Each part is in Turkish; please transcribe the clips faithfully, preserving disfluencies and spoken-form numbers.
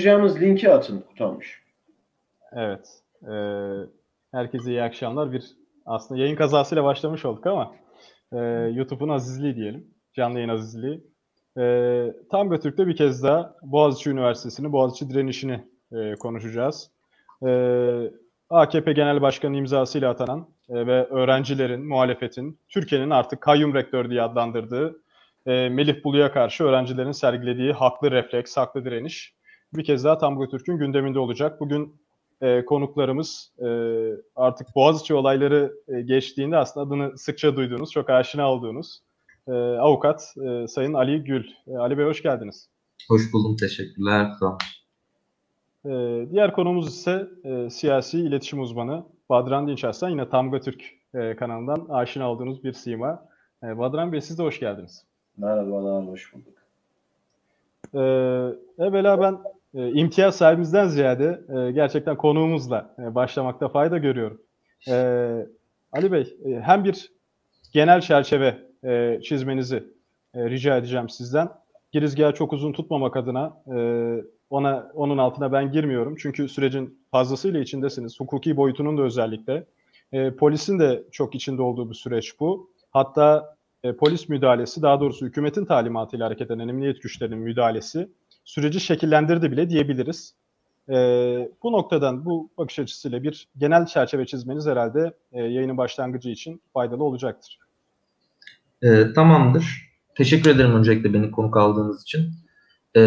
Yapacağımız linki atın Kutalmış. Evet. E, herkese iyi akşamlar. Bir aslında yayın kazasıyla başlamış olduk ama e, YouTube'un azizliği diyelim. Canlı yayın azizliği. E, Tamga Türk'te bir kez daha Boğaziçi Üniversitesi'ni, Boğaziçi direnişini e, konuşacağız. E, A K P Genel Başkanı imzasıyla atanan e, ve öğrencilerin, muhalefetin, Türkiye'nin artık kayyum rektör diye adlandırdığı e, Melih Bulu'ya karşı öğrencilerin sergilediği haklı refleks, haklı direniş bir kez daha Tamga Türk'ün gündeminde olacak. Bugün e, konuklarımız e, artık Boğaziçi olayları e, geçtiğinde aslında adını sıkça duyduğunuz, çok aşina olduğunuz e, avukat e, Sayın Ali Gül. E, Ali Bey hoş geldiniz. Hoş buldum, teşekkürler. E, diğer konuğumuz ise e, siyasi iletişim uzmanı Badran Dinçarsan. Yine Tamga Türk e, kanalından aşina olduğunuz bir sima. E, Badran Bey siz de hoş geldiniz. Merhabalar, hoş bulduk. E, evvela ben E, imtiyaz sahibimizden ziyade e, gerçekten konuğumuzla e, başlamakta fayda görüyorum. E, Ali Bey, e, hem bir genel çerçeve e, çizmenizi e, rica edeceğim sizden. Girizgahı çok uzun tutmamak adına e, ona onun altına ben girmiyorum. Çünkü sürecin fazlasıyla içindesiniz. Hukuki boyutunun da özellikle. E, polisin de çok içinde olduğu bir süreç bu. Hatta e, polis müdahalesi, daha doğrusu hükümetin talimatıyla hareket eden emniyet güçlerinin müdahalesi süreci şekillendirdi bile diyebiliriz. Ee, bu noktadan, bu bakış açısıyla bir genel çerçeve çizmeniz herhalde e, yayının başlangıcı için faydalı olacaktır. E, tamamdır. Teşekkür ederim öncelikle beni konuk aldığınız için. E,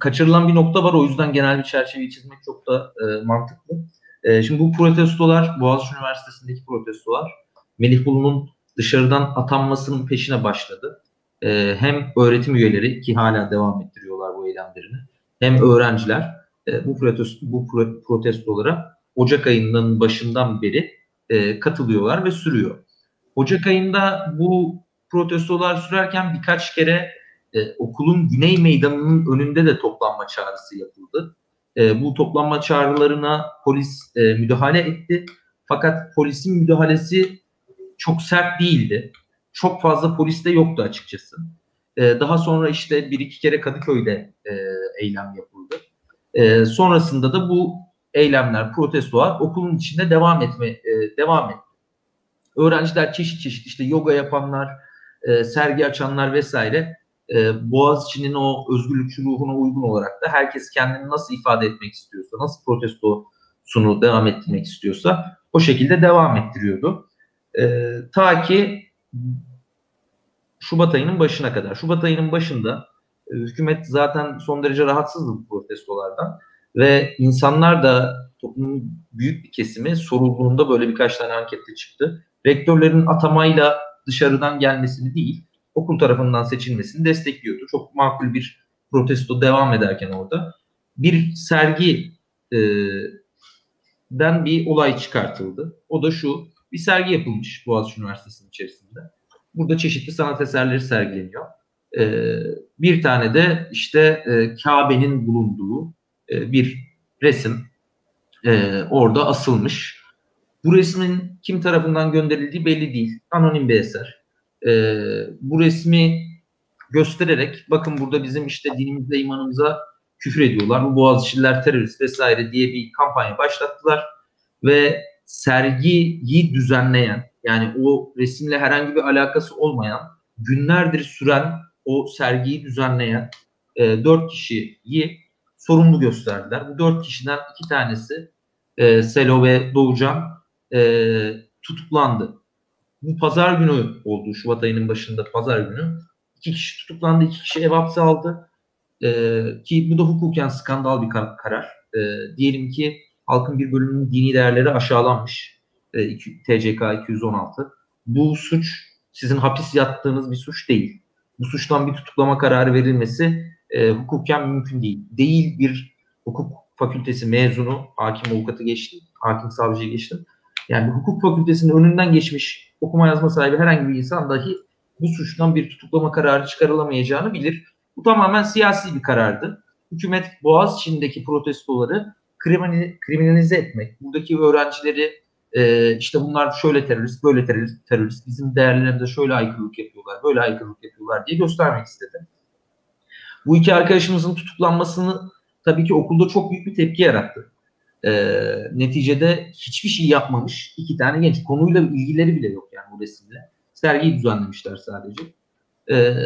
kaçırılan bir nokta var, o yüzden genel bir çerçeveyi çizmek çok da e, mantıklı. E, şimdi bu protestolar, Boğaziçi Üniversitesi'ndeki protestolar, Melih Bulu'nun dışarıdan atanmasının peşine başladı. Ee, hem öğretim üyeleri ki hala devam ettiriyorlar bu eylemlerini, hem öğrenciler e, bu, protesto, bu protestolara Ocak ayının başından beri e, katılıyorlar ve sürüyor. Ocak ayında bu protestolar sürerken birkaç kere e, okulun Güney Meydanı'nın önünde de toplanma çağrısı yapıldı. E, bu toplanma çağrılarına polis e, müdahale etti. Fakat polisin müdahalesi çok sert değildi. Çok fazla polis de yoktu açıkçası. Ee, daha sonra işte bir iki kere Kadıköy'de e, eylem yapıldı. E, sonrasında da bu eylemler, protestolar okulun içinde devam etme e, devam etti. Öğrenciler çeşit çeşit işte yoga yapanlar, e, sergi açanlar vesaire. E, Boğaziçi'nin o özgürlükçü ruhuna uygun olarak da herkes kendini nasıl ifade etmek istiyorsa, nasıl protestosunu devam ettirmek istiyorsa o şekilde devam ettiriyordu. E, ta ki Şubat ayının başına kadar. Şubat ayının başında hükümet zaten son derece rahatsızdı bu protestolardan ve insanlar da, toplumun büyük bir kesimi sorulduğunda böyle birkaç tane ankette çıktı. Rektörlerin atamayla dışarıdan gelmesini değil, okul tarafından seçilmesini destekliyordu. Çok makul bir protesto devam ederken orada bir sergiden bir olay çıkartıldı. O da şu: bir sergi yapılmış Boğaziçi Üniversitesi'nin içerisinde. Burada çeşitli sanat eserleri sergileniyor. Ee, bir tane de işte e, Kabe'nin bulunduğu e, bir resim e, orada asılmış. Bu resmin kim tarafından gönderildiği belli değil. Anonim bir eser. E, bu resmi göstererek, bakın burada bizim işte dinimize, imanımıza küfür ediyorlar, bu Boğaziçi'liler terörist vesaire diye bir kampanya başlattılar ve sergiyi düzenleyen, yani o resimle herhangi bir alakası olmayan, günlerdir süren o sergiyi düzenleyen e, dört kişiyi sorumlu gösterdiler. Bu dört kişiden iki tanesi, e, Selo ve Doğucan, e, tutuklandı. Bu pazar günü oldu, Şubat ayının başında pazar günü. İki kişi tutuklandı, iki kişi ev hapsi aldı. E, ki bu da hukuken skandal bir kar- karar. E, diyelim ki halkın bir bölümünün dini değerleri aşağılanmış. E, T C K iki yüz on altı. Bu suç sizin hapis yattığınız bir suç değil. Bu suçtan bir tutuklama kararı verilmesi e, hukuken mümkün değil. Değil bir hukuk fakültesi mezunu, hakim avukatı geçtim, hakim savcıyı geçtim. Yani hukuk fakültesinin önünden geçmiş okuma yazma sahibi herhangi bir insan dahi bu suçtan bir tutuklama kararı çıkarılamayacağını bilir. Bu tamamen siyasi bir karardı. Hükümet Boğaziçi'ndeki protestoları kriminalize etmek, buradaki öğrencileri e, işte bunlar şöyle terörist, böyle terörist, terörist, bizim değerlerimize şöyle aykırılık yapıyorlar, böyle aykırılık yapıyorlar diye göstermek istedi. Bu iki arkadaşımızın tutuklanmasını tabii ki okulda çok büyük bir tepki yarattı. Ee, neticede hiçbir şey yapmamış iki tane genç. Konuyla ilgileri bile yok yani bu resimle. Sergiyi düzenlemişler sadece. Ee,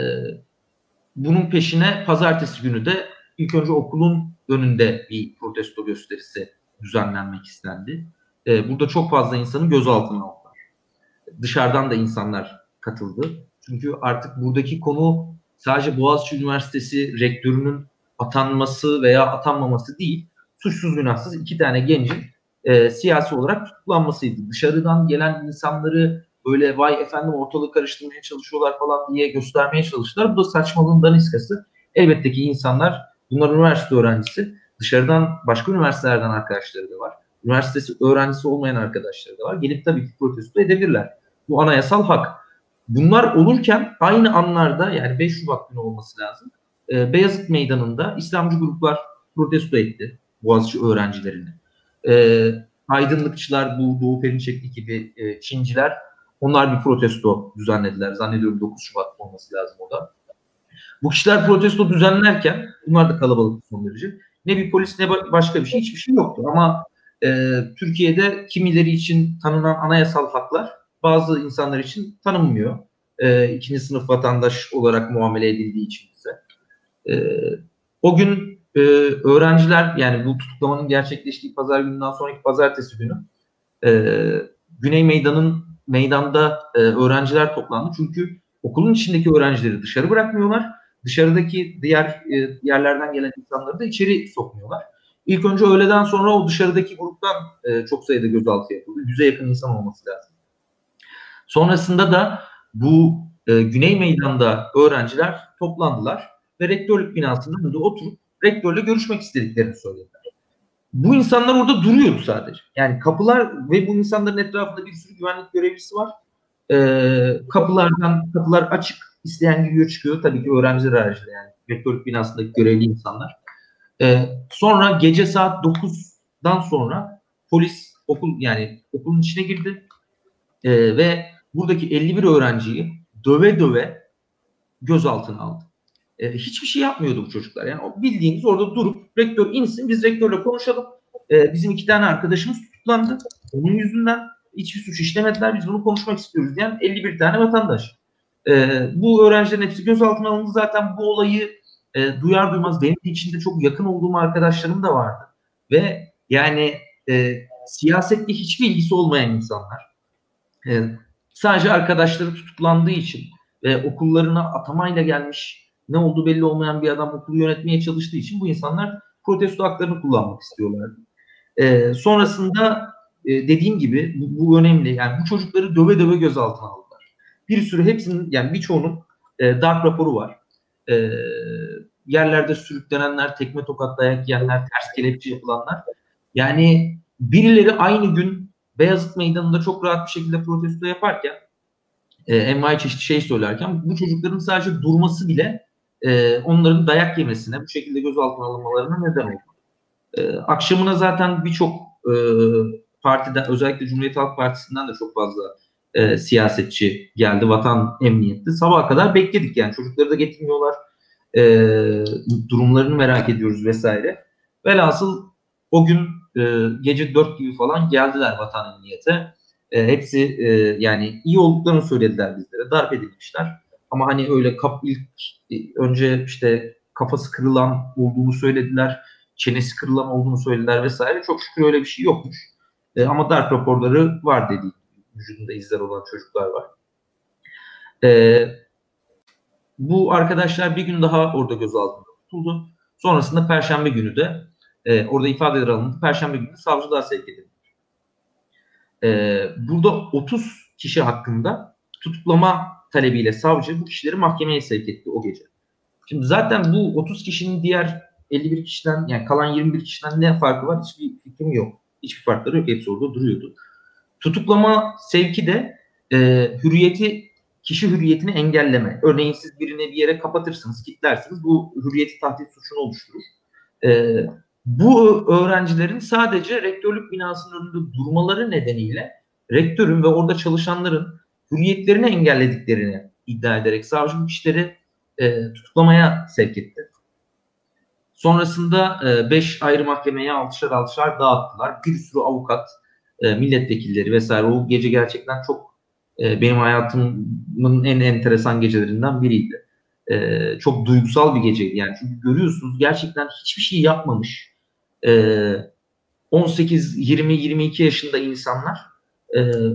bunun peşine pazartesi günü de ilk önce okulun önünde bir protesto gösterisi düzenlenmek istendi. Ee, burada çok fazla insanı gözaltına aldılar. Dışarıdan da insanlar katıldı. Çünkü artık buradaki konu sadece Boğaziçi Üniversitesi rektörünün atanması veya atanmaması değil, suçsuz günahsız iki tane gencin e, siyasi olarak tutuklanmasıydı. Dışarıdan gelen insanları böyle vay efendim ortalığı karıştırmaya çalışıyorlar falan diye göstermeye çalıştılar. Bu da saçmalığın daniskası. Elbette ki insanlar, bunlar üniversite öğrencisi, dışarıdan başka üniversitelerden arkadaşları da var. Üniversitesi öğrencisi olmayan arkadaşları da var. Gelip tabii ki protesto edebilirler. Bu anayasal hak. Bunlar olurken aynı anlarda, yani beş Şubat günü olması lazım, e, Beyazıt Meydanı'nda İslamcı gruplar protesto etti Boğaziçi öğrencilerini. E, aydınlıkçılar, bu Doğu Perinçek gibi e, Çinciler, onlar bir protesto düzenlediler. Zannediyorum dokuz Şubat olması lazım o da. Bu kişiler protesto düzenlerken, bunlar da kalabalık son derece. Ne bir polis ne başka bir şey, hiçbir şey yoktu. Ama e, Türkiye'de kimileri için tanınan anayasal haklar bazı insanlar için tanınmıyor. E, ikinci sınıf vatandaş olarak muamele edildiği için bize. E, o gün e, öğrenciler, yani bu tutuklamanın gerçekleştiği pazar gününden sonraki pazartesi günü e, Güney Meydan'ın meydanda e, öğrenciler toplandı. Çünkü okulun içindeki öğrencileri dışarı bırakmıyorlar. Dışarıdaki diğer e, yerlerden gelen insanları da içeri sokmuyorlar. İlk önce öğleden sonra o dışarıdaki gruptan e, çok sayıda gözaltı yapıldı. Yüze yakın insan olması lazım. Sonrasında da bu e, Güney Meydan'da öğrenciler toplandılar ve rektörlük binasının önünde oturup rektörle görüşmek istediklerini söylediler. Bu insanlar orada duruyordu sadece. Yani kapılar ve bu insanların etrafında bir sürü güvenlik görevlisi var. E, kapılardan kapılar açık, isteyen giriyor çıkıyor. Tabii ki öğrenciler haricinde, yani rektörlük binasındaki görevli insanlar. E, sonra gece saat dokuzdan sonra polis okul yani okulun içine girdi e, ve buradaki elli bir öğrenciyi döve döve gözaltına aldı. Ee, hiçbir şey yapmıyordu bu çocuklar. Yani o bildiğiniz orada durup rektör insin, biz rektörle konuşalım. Ee, bizim iki tane arkadaşımız tutuklandı. Onun yüzünden hiçbir suç işlemediler. Biz bunu konuşmak istiyoruz diyen elli bir tane vatandaş. Ee, bu öğrencilerin hepsi gözaltına alındı. Zaten bu olayı e, duyar duymaz benim içinde çok yakın olduğum arkadaşlarım da vardı. Ve yani e, siyasetle hiçbir ilgisi olmayan insanlar. E, Sadece arkadaşları tutuklandığı için ve okullarına atamayla gelmiş, ne olduğu belli olmayan bir adam okulu yönetmeye çalıştığı için bu insanlar protesto haklarını kullanmak istiyorlardı. Ee, sonrasında e, dediğim gibi bu, bu önemli. Yani bu çocukları döve döve gözaltına aldılar. Bir sürü hepsinin, yani birçoğunun e, darp raporu var. E, yerlerde sürüklenenler, tekme tokat dayak yiyenler, ters kelepçe yapılanlar. Yani birileri aynı gün Beyazıt Meydanı'nda çok rahat bir şekilde protesto yaparken, e, envai çeşitli şey söylerken bu çocukların sadece durması bile e, onların dayak yemesine, bu şekilde gözaltına alınmalarına neden oldu. E, akşamına zaten birçok e, partiden, özellikle Cumhuriyet Halk Partisi'nden de çok fazla e, siyasetçi geldi, vatan emniyetli. Sabaha kadar bekledik, yani çocukları da getirmiyorlar, e, durumlarını merak ediyoruz vesaire. Velhasıl o gün gece dört gibi falan geldiler vatan emniyete. E, hepsi e, yani iyi olduklarını söylediler bizlere. Darp edilmişler. Ama hani öyle kap ilk önce işte kafası kırılan olduğunu söylediler. Çenesi kırılan olduğunu söylediler vesaire. Çok şükür öyle bir şey yokmuş. E, ama darp raporları var dedi. Vücudunda izler olan çocuklar var. E, bu arkadaşlar bir gün daha orada gözaltında tutuldu. Sonrasında perşembe günü de Ee, orada ifadeler alındı. Perşembe günü savcılığa sevk edildi. Ee, burada otuz kişi hakkında tutuklama talebiyle savcı bu kişileri mahkemeye sevk etti o gece. Şimdi zaten bu otuz kişinin diğer elli bir kişiden, yani kalan yirmi bir kişiden ne farkı var? Hiçbir fikrim yok. Hiçbir farkları yok. Hepsi orada duruyordu. Tutuklama sevki de e, hürriyeti, kişi hürriyetini engelleme. Örneğin siz birini bir yere kapatırsınız, kilitlersiniz. Bu hürriyeti tahdit suçunu oluşturur. Ee, Bu öğrencilerin sadece rektörlük binasının önünde durmaları nedeniyle rektörün ve orada çalışanların hürriyetlerini engellediklerini iddia ederek savcı bu kişileri e, tutuklamaya sevk etti. Sonrasında beş ayrı mahkemeye altışar altışar dağıttılar. Bir sürü avukat, milletvekilleri vesaire. O gece gerçekten çok benim hayatımın en enteresan gecelerinden biriydi. Çok duygusal bir geceydi yani. Çünkü görüyorsunuz gerçekten hiçbir şey yapmamış on sekiz, yirmi, yirmi iki yaşında insanlar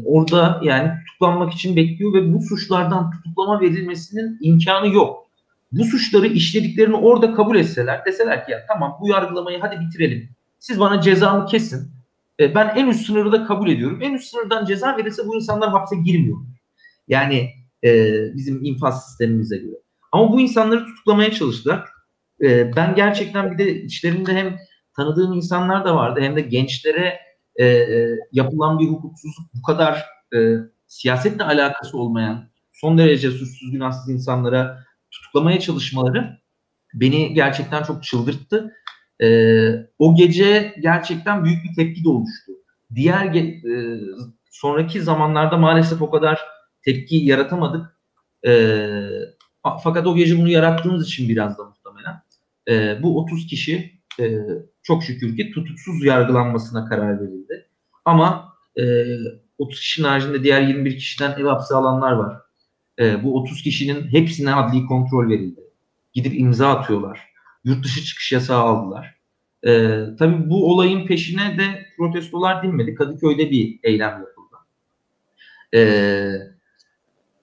orada yani tutuklanmak için bekliyor ve bu suçlardan tutuklama verilmesinin imkanı yok. Bu suçları işlediklerini orada kabul etseler, deseler ki ya tamam bu yargılamayı hadi bitirelim. Siz bana cezamı kesin. E, ben en üst sınırı da kabul ediyorum. En üst sınırdan ceza verirse bu insanlar hapse girmiyor. Yani e, bizim infaz sistemimize göre. Ama bu insanları tutuklamaya çalıştılar. E, ben gerçekten bir de içlerinde hem tanıdığım insanlar da vardı hem de gençlere e, e, yapılan bir hukuksuzluk, bu kadar e, siyasetle alakası olmayan, son derece suçsuz günahsız insanlara tutuklamaya çalışmaları beni gerçekten çok çıldırttı. Ee, o gece gerçekten büyük bir tepki de oluştu. Diğer e, sonraki zamanlarda maalesef o kadar tepki yaratamadık. Ee, fakat o gece bunu yarattığımız için biraz da muhtemelen e, bu otuz kişi e, çok şükür ki tutuksuz yargılanmasına karar verildi. Ama e, otuz kişinin haricinde diğer yirmi bir kişiden ev hapsi alanlar var. E, bu otuz kişinin hepsine adli kontrol verildi. Gidip imza atıyorlar. Yurt dışı çıkış yasağı aldılar. E, tabii bu olayın peşine de protestolar dinmedi. Kadıköy'de bir eylem yapıldı. E,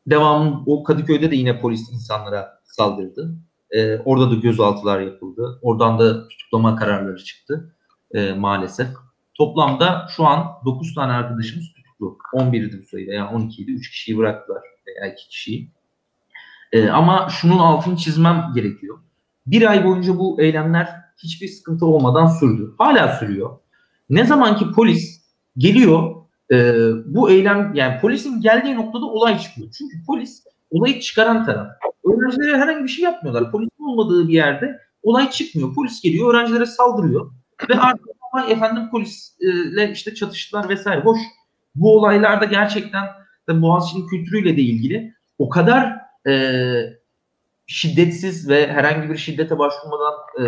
devamlı o Kadıköy'de de yine polis insanlara saldırdı. E, orada da gözaltılar yapıldı. Oradan da tutuklama kararları çıktı e, maalesef. Toplamda şu an dokuz tane arkadaşımız tutuklu. on birdi bu sayıda, yani on ikiydi. üç kişiyi bıraktılar. Veya iki kişiyi. Ee, ama şunun altını çizmem gerekiyor. Bir ay boyunca bu eylemler hiçbir sıkıntı olmadan sürdü. Hala sürüyor. Ne zaman ki polis geliyor e, bu eylem, yani polisin geldiği noktada olay çıkıyor. Çünkü polis olayı çıkaran taraf. Öğrencilere herhangi bir şey yapmıyorlar. Polisin olmadığı bir yerde olay çıkmıyor. Polis geliyor, öğrencilere saldırıyor ve artık efendim polisle işte çatıştılar vesaire. Hoş, bu olaylarda gerçekten Boğaziçi'nin kültürüyle de ilgili o kadar e, şiddetsiz ve herhangi bir şiddete başvurmadan e,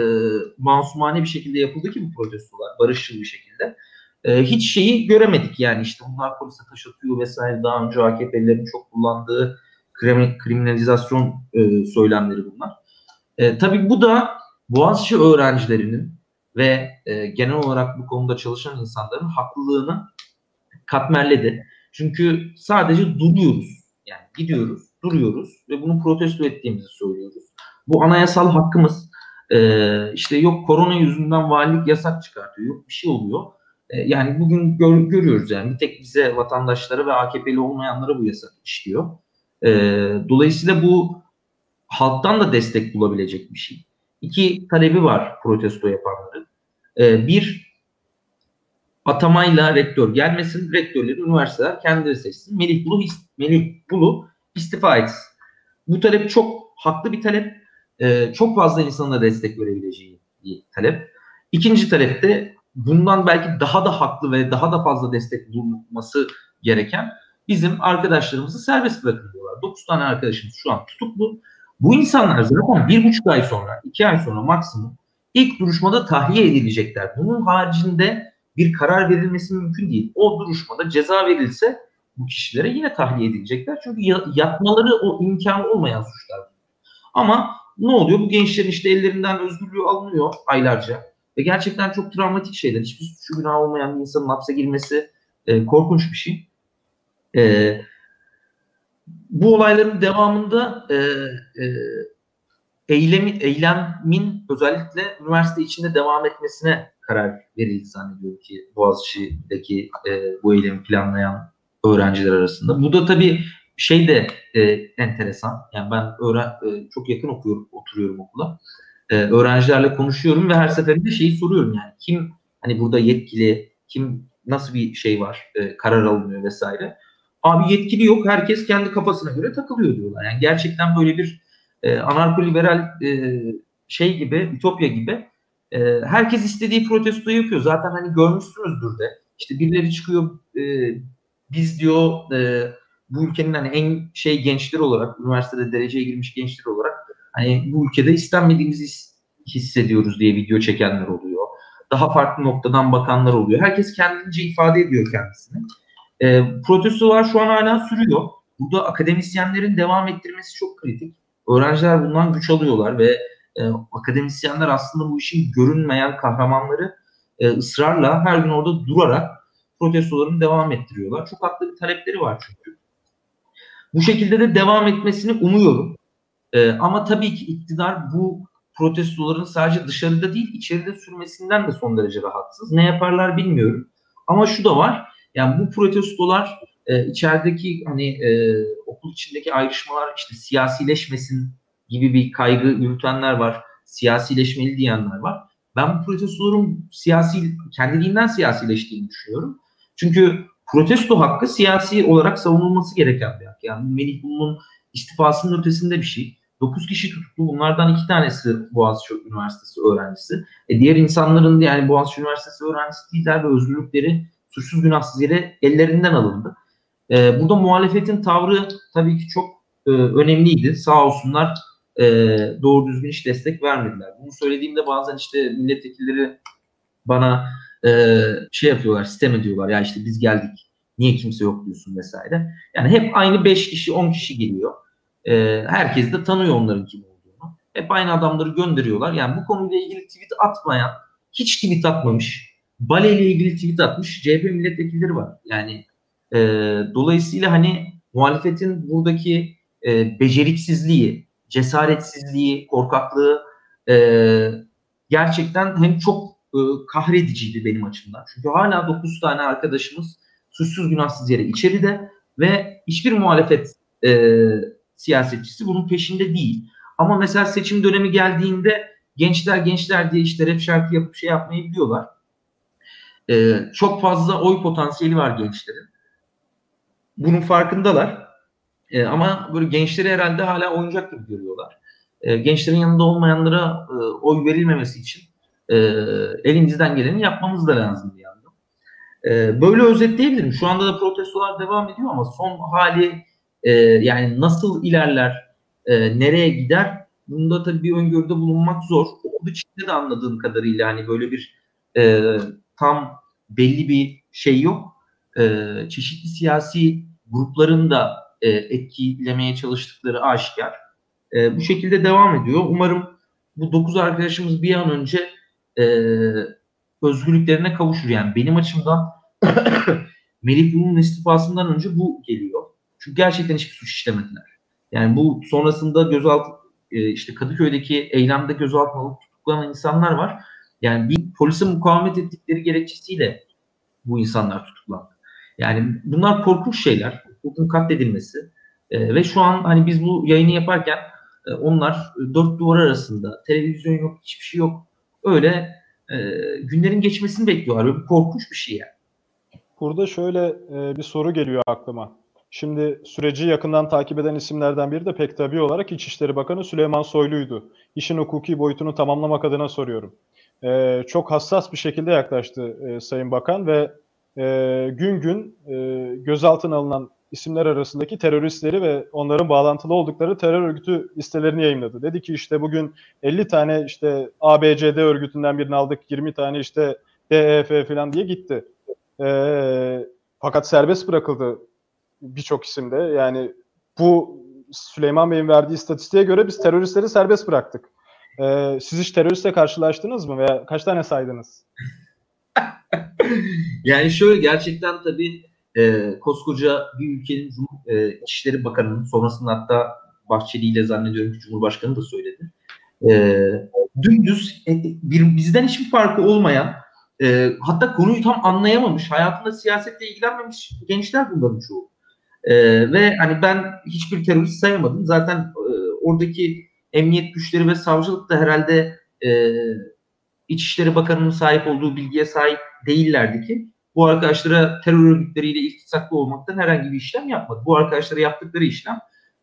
masumane bir şekilde yapıldı ki bu protestolar, barışçıl bir şekilde. E, hiç şeyi göremedik yani, işte bunlar polise taş atıyor vesaire, daha önce A K P'lilerin çok kullandığı krimi, kriminalizasyon e, söylemleri bunlar. E, tabii bu da Boğaziçi öğrencilerinin ve e, genel olarak bu konuda çalışan insanların haklılığını katmerledi. Çünkü sadece duruyoruz. Yani gidiyoruz, duruyoruz ve bunu protesto ettiğimizi söylüyoruz. Bu anayasal hakkımız. Ee, işte yok korona yüzünden valilik yasak çıkartıyor, yok bir şey oluyor. Ee, yani bugün gör, görüyoruz yani bir tek bize, vatandaşlara ve A K P'li olmayanlara bu yasak işliyor. Ee, dolayısıyla bu halktan da destek bulabilecek bir şey. İki talebi var protesto yapanların. Ee, bir, atamayla rektör gelmesin, rektörleri üniversiteler kendileri seçsin, Melih Bulu, Melih Bulu istifa etsin. Bu talep çok haklı bir talep, ee, çok fazla insanlara destek verebileceği bir talep. İkinci talep de bundan belki daha da haklı ve daha da fazla destek bulunması gereken, bizim arkadaşlarımızı serbest bırakın diyorlar. dokuz tane arkadaşımız şu an tutuklu. Bu insanlar zaten bir buçuk ay sonra, iki ay sonra maksimum ilk duruşmada tahliye edilecekler. Bunun haricinde bir karar verilmesi mümkün değil. O duruşmada ceza verilse bu kişilere yine tahliye edilecekler. Çünkü yatmaları o imkanı olmayan suçlar. Ama ne oluyor? Bu gençlerin işte ellerinden özgürlüğü alınıyor aylarca. Ve gerçekten çok travmatik şeyler. Hiçbir suçu günahı olmayan bir insanın hapse girmesi e, korkunç bir şey. E, bu olayların devamında e, e, eylemi, eylemin özellikle üniversite içinde devam etmesine karar verildi zannediyorum ki Boğaziçi'deki e, bu eylemi planlayan öğrenciler arasında. Bu da tabii şey de e, enteresan. Yani ben e, çok yakın okuyorum, oturuyorum okula. E, öğrencilerle konuşuyorum ve her seferinde şeyi soruyorum yani kim hani burada yetkili, kim nasıl bir şey var, e, karar alınıyor vesaire. Abi yetkili yok, herkes kendi kafasına göre takılıyor diyorlar. Yani gerçekten böyle bir e, anarko-liberal e, şey gibi, ütopya gibi. Herkes istediği protestoyu yapıyor. Zaten hani görmüşsünüzdür de. İşte birileri çıkıyor e, biz diyor e, bu ülkenin hani en şey gençleri olarak, üniversitede dereceye girmiş gençleri olarak hani bu ülkede istenmediğimizi hissediyoruz diye video çekenler oluyor. Daha farklı noktadan bakanlar oluyor. Herkes kendince ifade ediyor kendisini. E, protestolar şu an hala sürüyor. Burada akademisyenlerin devam ettirmesi çok kritik. Öğrenciler bundan güç alıyorlar ve e, akademisyenler aslında bu işin görünmeyen kahramanları e, ısrarla her gün orada durarak protestolarını devam ettiriyorlar. Çok haklı bir talepleri var çünkü. Bu şekilde de devam etmesini umuyorum. E, ama tabii ki iktidar bu protestoların sadece dışarıda değil içeride sürmesinden de son derece rahatsız. Ne yaparlar bilmiyorum. Ama şu da var. Yani bu protestolar e, içerideki hani e, okul içindeki ayrışmalar işte siyasileşmesin gibi bir kaygı yürütenler var. Siyasileşmeli diyenler var. Ben bu protestoların siyasi, kendiliğinden siyasileştiğini düşünüyorum. Çünkü protesto hakkı siyasi olarak savunulması gereken bir hak. Yani Melih Bulu'nun istifasının ötesinde bir şey. dokuz kişi tutuklu. Bunlardan iki tanesi Boğaziçi Üniversitesi öğrencisi. E diğer insanların yani Boğaziçi Üniversitesi öğrencisi değiller ve özgürlükleri suçsuz günahsız yere ellerinden alındı. E, burada muhalefetin tavrı tabii ki çok e, önemliydi. Sağ olsunlar e, doğru düzgün hiç destek vermediler. Bunu söylediğimde bazen işte milletvekilleri bana e, şey yapıyorlar, sitem ediyorlar. Ya işte biz geldik, niye kimse yok diyorsun vesaire. Yani hep aynı beş kişi, on kişi geliyor. Herkes de tanıyor onların kim olduğunu. Hep aynı adamları gönderiyorlar. Yani bu konuyla ilgili tweet atmayan, hiç tweet atmamış, baleyle ilgili tweet atmış C H P milletvekilleri var. Yani e, dolayısıyla hani muhalefetin buradaki e, beceriksizliği, cesaretsizliği, korkaklığı e, gerçekten hem çok e, kahrediciydi benim açımdan. Çünkü hala dokuz tane arkadaşımız suçsuz günahsız yere içeride ve hiçbir muhalefet e, siyasetçisi bunun peşinde değil. Ama mesela seçim dönemi geldiğinde gençler gençler diye işte rap şarkı yapıp şey yapmayı biliyorlar. Ee, çok fazla oy potansiyeli var gençlerin. Bunun farkındalar. Ee, ama böyle gençleri herhalde hala oyuncak gibi görüyorlar. Ee, gençlerin yanında olmayanlara e, oy verilmemesi için e, elimizden geleni yapmamız da lazım diye anladım. Ee, böyle özetleyebilirim. Şu anda da protestolar devam ediyor ama son hali Ee, yani nasıl ilerler, e, nereye gider? Bunda tabii bir öngörüde bulunmak zor. O biçimde de anladığım kadarıyla hani böyle bir e, tam belli bir şey yok. E, çeşitli siyasi grupların da e, etkilemeye çalıştıkları aşikar. E, bu şekilde devam ediyor. Umarım bu dokuz arkadaşımız bir an önce e, özgürlüklerine kavuşur. Yani benim açımdan Melih Bulu'nun istifasından önce bu geliyor. Çünkü gerçekten hiçbir suç işlemediler. Yani bu sonrasında gözaltı işte Kadıköy'deki eylemde gözaltına alıp tutuklanan insanlar var. Yani bir polise mukavemet ettikleri gerekçesiyle bu insanlar tutuklandı. Yani bunlar korkunç şeyler. Hukukun katledilmesi. E, ve şu an hani biz bu yayını yaparken e, onlar dört duvar arasında, televizyon yok, hiçbir şey yok. Öyle e, günlerin geçmesini bekliyorlar. Bu korkunç bir şey yani. Burada şöyle e, bir soru geliyor aklıma. Şimdi süreci yakından takip eden isimlerden biri de pek tabii olarak İçişleri Bakanı Süleyman Soylu'ydu. İşin hukuki boyutunu tamamlamak adına soruyorum. Ee, çok hassas bir şekilde yaklaştı e, Sayın Bakan ve e, gün gün e, gözaltına alınan isimler arasındaki teröristleri ve onların bağlantılı oldukları terör örgütü listelerini yayımladı. Dedi ki işte bugün elli tane işte A B C D örgütünden birini aldık, yirmi tane işte D E F falan diye gitti. E, fakat serbest bırakıldı birçok isimde. Yani bu Süleyman Bey'in verdiği istatistiğe göre biz teröristleri serbest bıraktık. Ee, siz hiç teröristle karşılaştınız mı veya kaç tane saydınız? Yani şöyle gerçekten tabii e, koskoca bir ülkenin e, İçişleri Bakanı'nın sonrasında hatta Bahçeli ile zannediyorum ki Cumhurbaşkanı da söyledi. E, dümdüz e, bir, bizden hiçbir farkı olmayan e, hatta konuyu tam anlayamamış, hayatında siyasetle ilgilenmemiş gençler bunların çoğu. Ee, ve hani ben hiçbir terörist sayamadım. Zaten e, oradaki emniyet güçleri ve savcılık da herhalde e, İçişleri Bakanı'nın sahip olduğu bilgiye sahip değillerdi ki bu arkadaşlara terör örgütleriyle iltisaklı olmaktan herhangi bir işlem yapmadı. Bu arkadaşlara yaptıkları işlem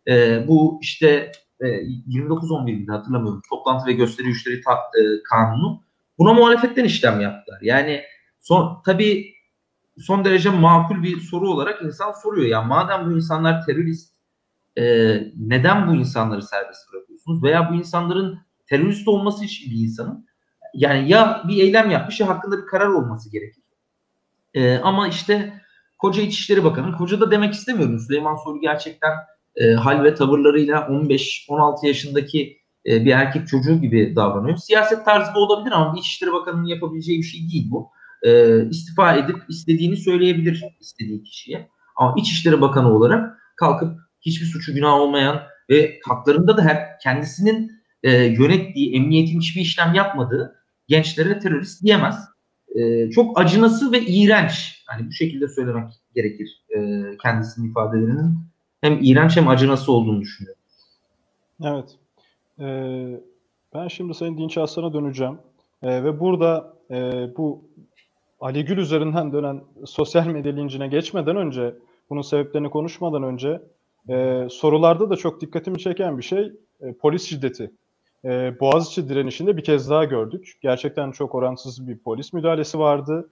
e, bu işte e, yirmi dokuz on bir'de hatırlamıyorum toplantı ve gösteri güçleri ta, e, kanunu buna muhalefetten işlem yaptılar. Yani son tabii son derece makul bir soru olarak insan soruyor. Ya madem bu insanlar terörist, e, neden bu insanları serbest bırakıyorsunuz? Veya bu insanların terörist olması için bir insanın yani ya bir eylem yapmış ya hakkında bir karar olması gerekir. Ee, ama işte koca İçişleri Bakanı, koca da demek istemiyorum. Süleyman Soylu gerçekten e, hal ve tavırlarıyla on beş on altı yaşındaki e, bir erkek çocuğu gibi davranıyor. Siyaset tarzı da olabilir ama İçişleri Bakanı'nın yapabileceği bir şey değil bu. E, istifa edip istediğini söyleyebilir istediği kişiye. Ama İçişleri Bakanı olarak kalkıp hiçbir suçu günah olmayan ve haklarında da her kendisinin e, yönettiği emniyetin hiçbir işlem yapmadığı gençlere terörist diyemez. E, çok acınası ve iğrenç. Hani bu şekilde söylemek gerekir. E, kendisinin ifadelerinin hem iğrenç hem acınası olduğunu düşünüyorum. Evet. Ee, ben şimdi Sayın Dinç Hasan'a döneceğim. Ee, ve burada e, bu Ali Gül üzerinden dönen sosyal medya lincine geçmeden önce, bunun sebeplerini konuşmadan önce e, sorularda da çok dikkatimi çeken bir şey e, polis şiddeti. E, Boğaziçi direnişinde bir kez daha gördük. Gerçekten çok oransız bir polis müdahalesi vardı.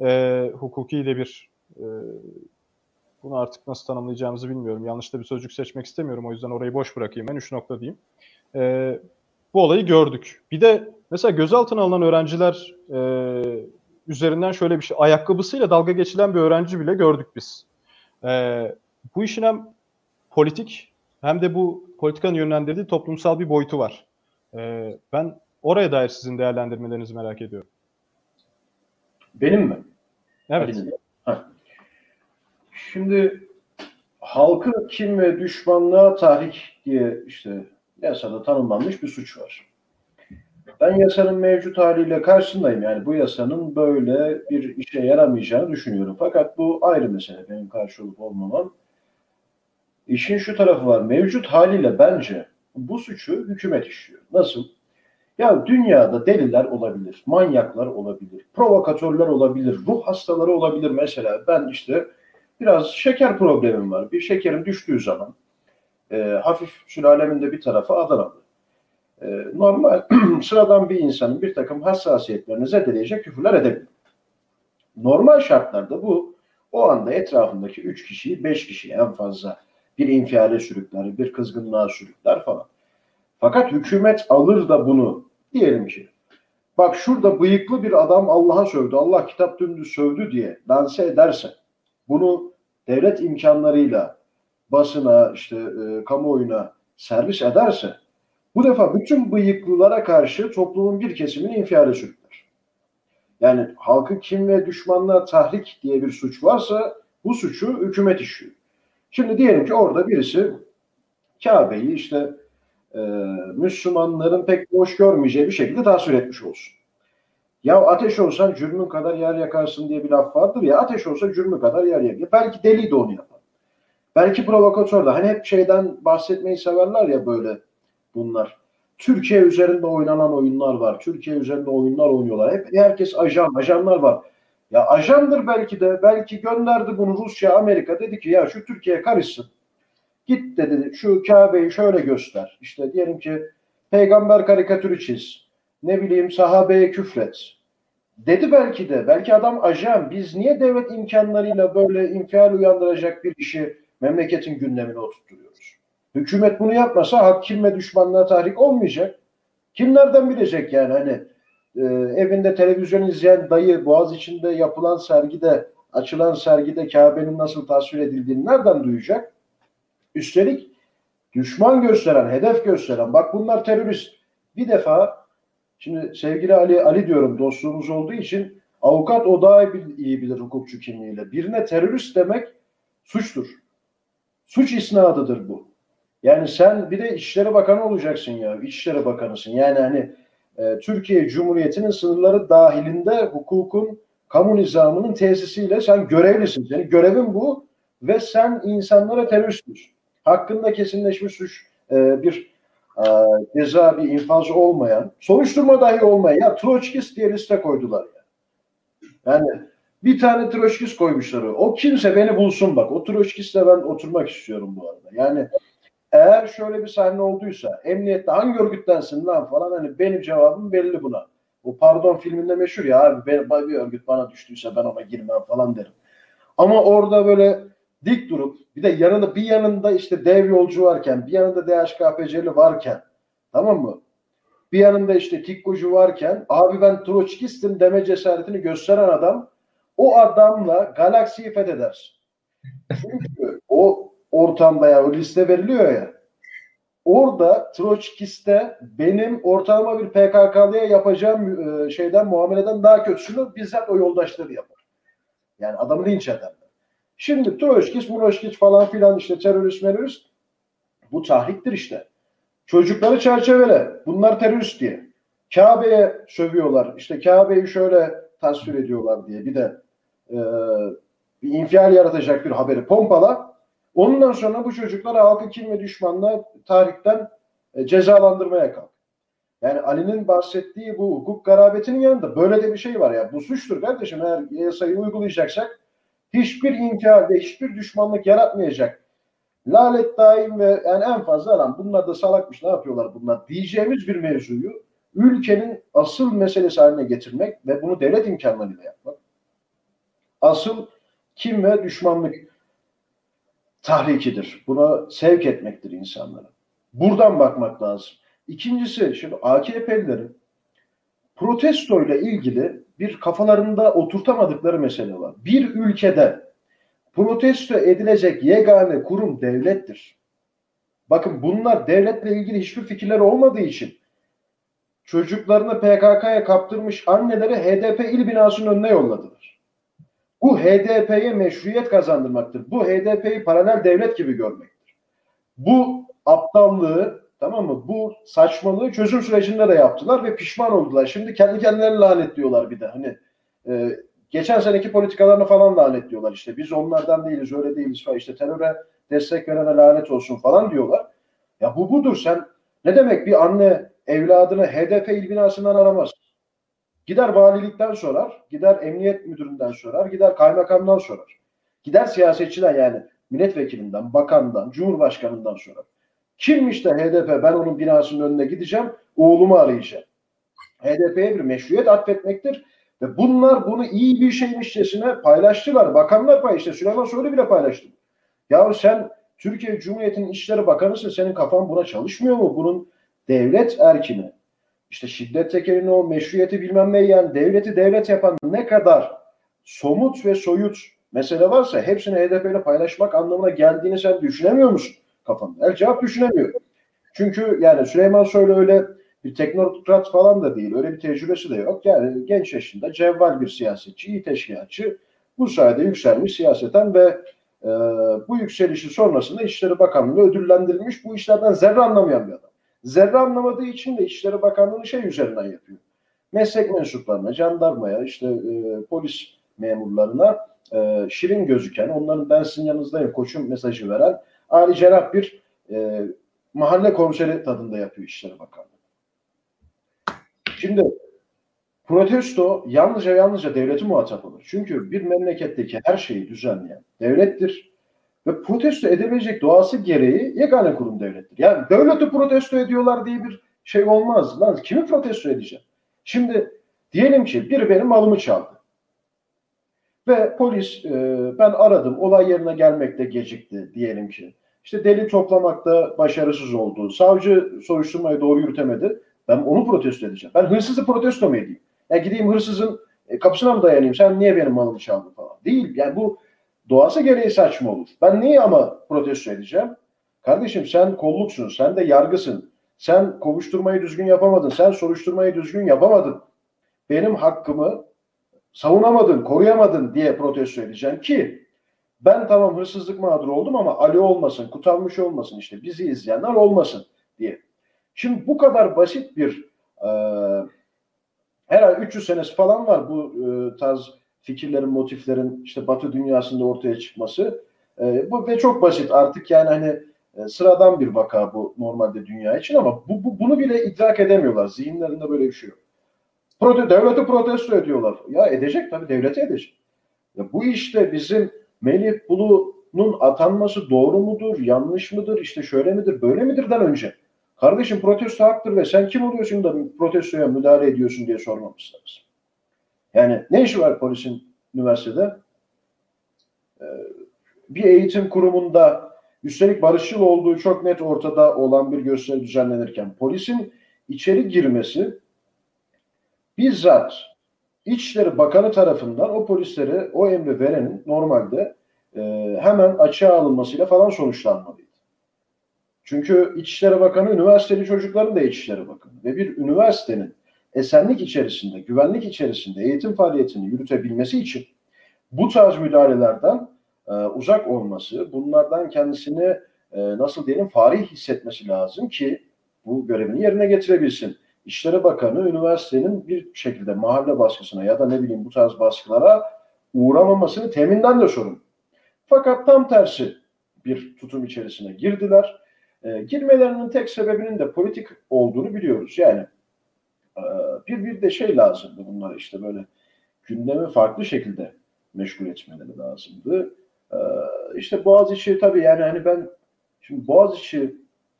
E, hukuki de bir, e, bunu artık nasıl tanımlayacağımızı bilmiyorum. Yanlış da bir sözcük seçmek istemiyorum. O yüzden orayı boş bırakayım. Ben üç nokta diyeyim. E, bu olayı gördük. Bir de mesela gözaltına alınan öğrenciler... E, üzerinden şöyle bir şey, ayakkabısıyla dalga geçilen bir öğrenci bile gördük biz. Ee, bu işin hem politik hem de bu politikanın yönlendirdiği toplumsal bir boyutu var. Ee, ben oraya dair sizin değerlendirmelerinizi merak ediyorum. Benim mi? Evet. Şimdi halkı kin ve düşmanlığa tahrik diye işte yasada tanımlanmış bir suç var. Ben yasanın mevcut haliyle karşısındayım. Yani bu yasanın böyle bir işe yaramayacağını düşünüyorum. Fakat bu ayrı mesele. Benim karşı olup olmamam. İşin şu tarafı var. Mevcut haliyle bence bu suçu hükümet işliyor. Nasıl? Ya dünyada deliler olabilir, manyaklar olabilir, provokatörler olabilir, ruh hastaları olabilir. Mesela ben işte biraz şeker problemim var. Bir şekerim düştüğü zaman e, hafif sülalemin de bir tarafı Adana'da. Normal sıradan bir insanın bir takım hassasiyetlerini zedeleyecek küfürler edebilir. Normal şartlarda bu o anda etrafındaki üç kişiyi, beş kişiyi en fazla bir infiale sürükler, bir kızgınlığa sürükler falan. Fakat hükümet alır da bunu diyelim ki bak şurada bıyıklı bir adam Allah'a sövdü, Allah kitap dümdüz sövdü diye lanse ederse bunu devlet imkanlarıyla basına, işte e, kamuoyuna servis ederse bu defa bütün bıyıklılara karşı toplumun bir kesimini infiale sürükler. Yani halkı kin ve düşmanlığa tahrik diye bir suç varsa bu suçu hükümet işliyor. Şimdi diyelim ki orada birisi Kabe'yi işte e, Müslümanların pek hoş görmeyeceği bir şekilde tasvir etmiş olsun. Ya ateş olsan cürmün kadar yer yakarsın diye bir laf vardır ya, ateş olsa cürmün kadar yer yakar. Belki deli de onu yapar. Belki provokatör de. Hani hep şeyden bahsetmeyi severler ya böyle. Bunlar. Türkiye üzerinde oynanan oyunlar var. Türkiye üzerinde oyunlar oynuyorlar. Hep herkes ajan, ajanlar var. Ya ajandır belki de. Belki gönderdi bunu Rusya, Amerika. Dedi ki ya şu Türkiye karışsın. Git dedi şu Kabe'yi şöyle göster. İşte diyelim ki peygamber karikatürü çiz. Ne bileyim sahabeye küfret. Dedi belki de. Belki adam ajan. Biz niye devlet imkanlarıyla böyle infial uyandıracak bir işi memleketin gündemine oturtuyoruz? Hükümet bunu yapmasa halk kin ve düşmanlığa tahrik olmayacak. Kimlerden bilecek yani hani e, evinde televizyon izleyen dayı Boğaziçi'nde yapılan sergide, açılan sergide Kabe'nin nasıl tasvir edildiğini nereden duyacak? Üstelik düşman gösteren, hedef gösteren, bak bunlar terörist. Bir defa şimdi sevgili Ali, Ali diyorum dostluğumuz olduğu için, avukat o daha iyi bilir hukukçu kimliğiyle. Birine terörist demek suçtur. Suç isnadıdır bu. Yani sen bir de İçişleri Bakanı olacaksın ya. İçişleri Bakanısın. Yani hani e, Türkiye Cumhuriyeti'nin sınırları dahilinde hukukun, kamu nizamının tesisiyle sen görevlisin. Yani görevin bu ve sen insanlara teröristsin. Hakkında kesinleşmiş suç e, bir e, ceza, bir infaz olmayan, soruşturma dahi olmayan. Ya Troçkist diye liste koydular ya. Yani bir tane Troçkist koymuşlar. O kimse beni bulsun bak. O Troçkist'le ben oturmak istiyorum bu arada. Yani eğer şöyle bir sahne olduysa, emniyette hangi örgüttensin lan falan, hani benim cevabım belli buna. O Pardon filminde meşhur ya abi, ben, bir örgüt bana düştüyse ben ona girmem falan derim. Ama orada böyle dik durup bir de yanında, bir yanında işte dev yolcu varken, bir yanında D H K P C'li varken, tamam mı? Bir yanında işte Kikkocu varken abi ben Troçkistim deme cesaretini gösteren adam o adamla galaksiyi fetheder. Çünkü o ortamda ya o liste veriliyor ya. Orada Troçkist'te benim ortalama bir P K K'lıya yapacağım şeyden, muameleden daha kötüsünü bizzat o yoldaşları yapar. Yani adamı linç ederler. Şimdi Troçkist, Muroçkist falan filan işte terörist merörist, bu tahriktir işte. Çocukları çerçevele. Bunlar terörist diye. Kabe'ye sövüyorlar. İşte Kabe'yi şöyle tasvir ediyorlar diye. Bir de e, bir infial yaratacak bir haberi pompala. Ondan sonra bu çocuklara halkı kin ve düşmanla tarihten e, cezalandırmaya kalk. Yani Ali'nin bahsettiği bu hukuk garabetinin yanında böyle de bir şey var ya. Bu suçtur kardeşim. Eğer yasayı uygulayacaksak hiçbir infial ve hiçbir düşmanlık yaratmayacak. Lalet daim ve yani en fazla lan bunlar da salakmış ne yapıyorlar bunlar diyeceğimiz bir mevzuyu ülkenin asıl meselesi haline getirmek ve bunu devlet imkanlarıyla yapmak. Asıl kim ve düşmanlık tahrikidir. Buna sevk etmektir insanları. Buradan bakmak lazım. İkincisi şimdi A K P'lilerin protestoyla ilgili bir kafalarında oturtamadıkları mesele var. Bir ülkede protesto edilecek yegane kurum devlettir. Bakın bunlar devletle ilgili hiçbir fikirleri olmadığı için çocuklarını P K K'ya kaptırmış anneleri H D P il binasının önüne yolladılar. Bu H D P'ye meşruiyet kazandırmaktır. Bu H D P'yi paralel devlet gibi görmektir. Bu aptallığı, tamam mı? Bu saçmalığı çözüm sürecinde de yaptılar ve pişman oldular. Şimdi kendi kendilerine lanetliyorlar bir de. Hani e, geçen seneki politikalarını falan lanet diyorlar işte. Biz onlardan değiliz, öyle değiliz falan. İşte teröre destek verene lanet olsun falan diyorlar. Ya bu budur. Sen ne demek bir anne evladını H D P il binasından aramaz. Gider valilikten sorar, gider emniyet müdüründen sorar, gider kaymakamdan sorar. Gider siyasetçiden yani milletvekilinden, bakandan, cumhurbaşkanından sorar. Kimmiş de H D P ben onun binasının önüne gideceğim, oğlumu arayacağım. H D P'ye bir meşruiyet atfetmektir. Ve bunlar bunu iyi bir şeymişçesine paylaştılar. Bakanlar paylaştı. Süleyman Soylu bile paylaştı. Ya sen Türkiye Cumhuriyeti'nin İçişleri Bakanısın. Senin kafan buna çalışmıyor mu? Bunun devlet erkini, işte şiddet tekelini o meşruiyeti bilmem ne yani devleti devlet yapan ne kadar somut ve soyut mesele varsa hepsini H D P ile paylaşmak anlamına geldiğini sen düşünemiyor musun kafanda? El cevap düşünemiyor. Çünkü yani Süleyman Soylu öyle bir teknokrat falan da değil. Öyle bir tecrübesi de yok. Yani genç yaşında cevval bir siyasetçi, iyi teşkilatçı. Bu sayede yükselmiş siyaseten ve e, bu yükselişi sonrasında İçişleri Bakanlığı ödüllendirilmiş. Bu işlerden zerre anlamayan bir adam. Zerre anlamadığı için de İçişleri Bakanlığı'nı şey üzerinden yapıyor. Meslek mensuplarına, jandarmaya, işte e, polis memurlarına e, şirin gözüken, onların ben sizin yanınızdayım koçum mesajı veren Ali Cenab bir e, mahalle komiseri tadında yapıyor İçişleri Bakanlığı. Şimdi protesto yalnızca yalnızca devleti muhatap olur. Çünkü bir memleketteki her şeyi düzenleyen devlettir. Ve protesto edebilecek doğası gereği yegane kurum devlettir. Yani devleti protesto ediyorlar diye bir şey olmaz. Lan kimi protesto edeceğim? Şimdi diyelim ki biri benim malımı çaldı. Ve polis e, ben aradım olay yerine gelmekte gecikti diyelim ki. İşte delil toplamakta başarısız oldu. Savcı soruşturmayı doğru yürütemedi. Ben onu protesto edeceğim. Ben hırsızı protesto mu edeyim? Ya yani gideyim hırsızın kapısına mı dayanayım? Sen niye benim malımı çaldın falan? Değil. Yani bu doğası gereği saçma olur. Ben niye ama protesto edeceğim? Kardeşim sen kolluksun. Sen de yargısın. Sen kovuşturmayı düzgün yapamadın. Sen soruşturmayı düzgün yapamadın. Benim hakkımı savunamadın, koruyamadın diye protesto edeceğim ki ben tamam hırsızlık mağduru oldum ama Ali olmasın, Kutalmış olmasın işte bizi izleyenler olmasın diye. Şimdi bu kadar basit bir e, herhalde üç yüz senesi falan var bu e, tarz fikirlerin, motiflerin işte Batı dünyasında ortaya çıkması. E, bu ve çok basit artık yani hani e, sıradan bir vaka bu normalde dünya için ama bu, bu bunu bile idrak edemiyorlar. Zihinlerinde böyle bir şey yok. Prote, devleti protesto ediyorlar. Ya edecek tabii devleti edecek. Ya bu işte bizim Melih Bulu'nun atanması doğru mudur, yanlış mıdır, işte şöyle midir, böyle midirden önce. Kardeşim protesto haktır ve sen kim oluyorsun da protestoya müdahale ediyorsun diye sormamız lazım. Yani ne işi var polisin üniversitede? Ee, bir eğitim kurumunda üstelik barışçıl olduğu çok net ortada olan bir gösteri düzenlenirken polisin içeri girmesi bizzat İçişleri Bakanı tarafından o polislere o emri verenin normalde e, hemen açığa alınmasıyla falan sonuçlanmalıydı. Çünkü İçişleri Bakanı üniversiteli çocukların da İçişleri Bakanı ve bir üniversitenin esenlik içerisinde, güvenlik içerisinde eğitim faaliyetini yürütebilmesi için bu tarz müdahalelerden e, uzak olması, bunlardan kendisini e, nasıl diyelim farih hissetmesi lazım ki bu görevini yerine getirebilsin. İşleri Bakanı üniversitenin bir şekilde mahalle baskısına ya da ne bileyim bu tarz baskılara uğramamasını teminden de sorun. Fakat tam tersi bir tutum içerisine girdiler. E, girmelerinin tek sebebinin de politik olduğunu biliyoruz. Yani e, bir bir de şey lazımdı, bunlar işte böyle gündemi farklı şekilde meşgul etmeleri lazımdı. E, işte Boğaziçi tabii yani hani ben şimdi Boğaziçi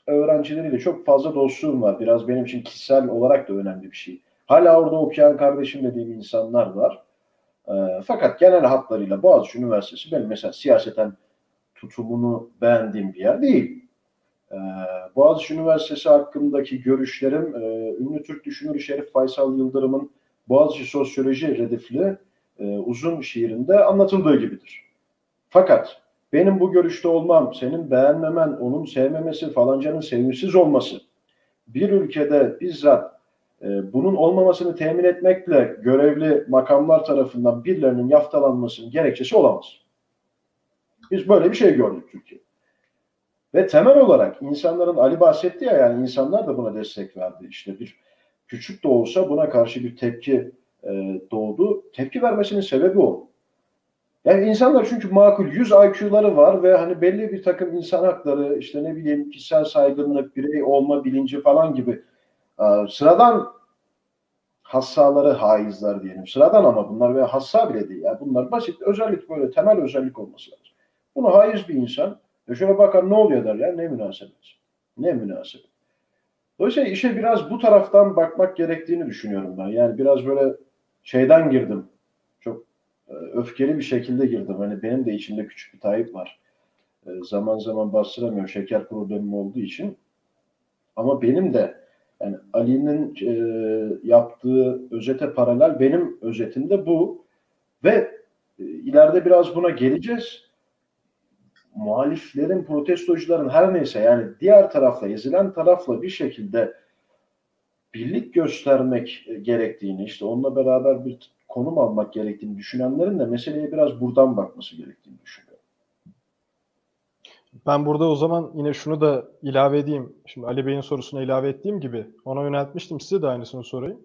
öğrencileriyle çok fazla dostluğum var. Biraz benim için kişisel olarak da önemli bir şey. Hala orada okuyan kardeşim dediğim insanlar var. E, fakat genel hatlarıyla Boğaziçi Üniversitesi benim mesela siyaseten tutumunu beğendiğim bir yer değil. E, Boğaziçi Üniversitesi hakkındaki görüşlerim e, ünlü Türk düşünürü Şerif Faysal Yıldırım'ın Boğaziçi Sosyoloji redifli e, uzun şiirinde anlatıldığı gibidir. Fakat benim bu görüşte olmam, senin beğenmemen, onun sevmemesi, falancanın sevimsiz olması, bir ülkede bizzat e, bunun olmamasını temin etmekle görevli makamlar tarafından birilerinin yaftalanmasının gerekçesi olamaz. Biz böyle bir şey gördük Türkiye. Ve temel olarak insanların, Ali bahsetti ya, yani insanlar da buna destek verdi. İşte bir küçük de olsa buna karşı bir tepki e, doğdu. Tepki vermesinin sebebi o. Yani insanlar çünkü makul yüz I Q'ları var ve hani belli bir takım insan hakları, işte ne bileyim kişisel saygınlık, birey olma bilinci falan gibi sıradan hassaları, haizler diyelim. Sıradan ama bunlar veya hassa bile değil. Yani bunlar basit özellik, böyle temel özellik olması lazım. Bunu haiz bir insan e şöyle bakar ne oluyor der ya, ne münasebet. Ne münasebet. Dolayısıyla işe biraz bu taraftan bakmak gerektiğini düşünüyorum ben. Yani biraz böyle şeyden girdim. Öfkeli bir şekilde girdim. Hani benim de içimde küçük bir Tayyip var. E, zaman zaman bastıramıyorum. Şeker problemim olduğu için. Ama benim de yani Ali'nin e, yaptığı özete paralel benim özetim de bu. Ve e, ileride biraz buna geleceğiz. Muhaliflerin, protestocuların her neyse yani diğer tarafla, ezilen tarafla bir şekilde birlik göstermek gerektiğini, işte onunla beraber bir konum almak gerektiğini düşünenlerin de meseleye biraz buradan bakması gerektiğini düşünüyorum. Ben burada o zaman yine şunu da ilave edeyim. Şimdi Ali Bey'in sorusuna ilave ettiğim gibi ona yöneltmiştim, size de aynısını sorayım.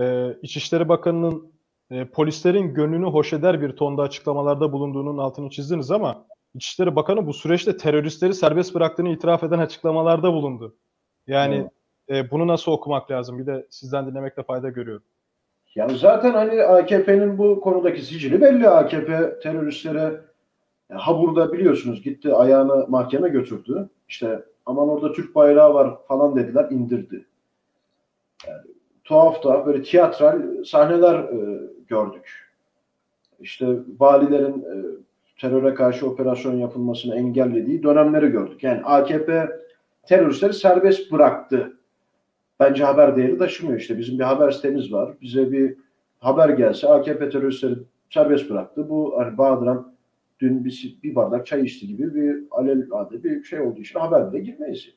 Ee, İçişleri Bakanı'nın e, polislerin gönlünü hoşeder bir tonda açıklamalarda bulunduğunun altını çizdiniz ama İçişleri Bakanı bu süreçte teröristleri serbest bıraktığını itiraf eden açıklamalarda bulundu. Yani hmm. e, bunu nasıl okumak lazım? Bir de sizden dinlemekte fayda görüyorum. Yani zaten hani A K P'nin bu konudaki sicili belli. A K P teröristlere yani ha burada biliyorsunuz gitti ayağını mahkeme götürdü. İşte aman orada Türk bayrağı var falan dediler, indirdi. Yani, tuhaf da böyle tiyatral sahneler e, gördük. İşte valilerin e, teröre karşı operasyon yapılmasını engellediği dönemleri gördük. Yani A K P teröristleri serbest bıraktı. Bence haber değeri taşımıyor işte. Bizim bir haber sitemiz var. Bize bir haber gelse A K P teröristleri serbest bıraktı. Bu hani Badran dün bir, bir bardak çay içti gibi bir alelade bir şey olduğu için haber bile girmeyiz.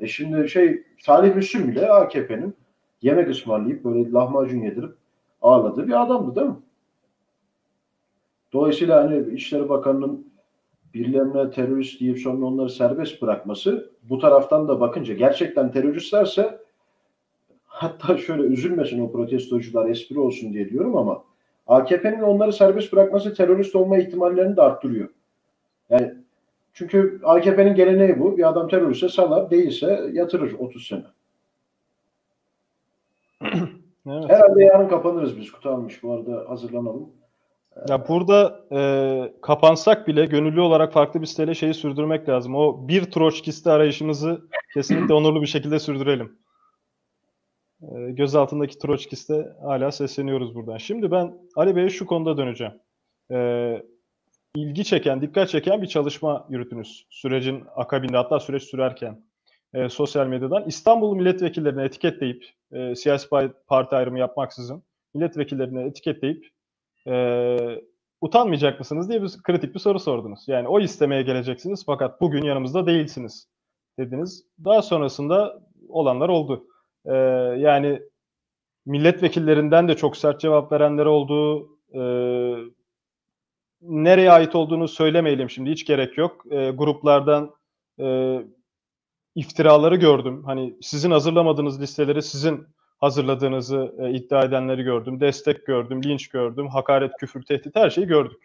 E şimdi şey Salih Müslüm bile A K P'nin yemek ısmarlayıp böyle lahmacun yedirip ağladığı bir adamdı değil mi? Dolayısıyla hani İçişleri Bakanı'nın birilerine terörist deyip sonra onları serbest bırakması bu taraftan da bakınca gerçekten teröristlerse hatta şöyle üzülmesin o protestocular, espri olsun diye diyorum ama A K P'nin onları serbest bırakması terörist olma ihtimallerini de arttırıyor. Yani çünkü A K P'nin geleneği bu. Bir adam teröristse salar, değilse yatırır otuz sene. Evet. Herhalde yarın kapanırız biz. Kutalmış bu arada, hazırlanalım. Ya burada e, kapansak bile gönüllü olarak farklı bir siteyle şeyi sürdürmek lazım. O bir troçkisti arayışımızı kesinlikle onurlu bir şekilde sürdürelim. E, göz altındaki troçkiste hala sesleniyoruz buradan. Şimdi ben Ali Bey'e şu konuda döneceğim. E, ilgi çeken, dikkat çeken bir çalışma yürüttünüz. Sürecin akabinde, hatta süreç sürerken. e, sosyal medyadan İstanbul milletvekillerini etiketleyip e, siyasi parti ayrımı yapmaksızın milletvekillerini etiketleyip e, utanmayacak mısınız diye bir kritik bir soru sordunuz. Yani oy istemeye geleceksiniz fakat bugün yanımızda değilsiniz dediniz. Daha sonrasında olanlar oldu. E, yani milletvekillerinden de çok sert cevap verenler oldu. E, nereye ait olduğunu söylemeyelim şimdi, hiç gerek yok. E, gruplardan e, iftiraları gördüm. Hani sizin hazırlamadığınız listeleri sizin hazırladığınızı e, iddia edenleri gördüm. Destek gördüm, linç gördüm, hakaret, küfür, tehdit, her şeyi gördük.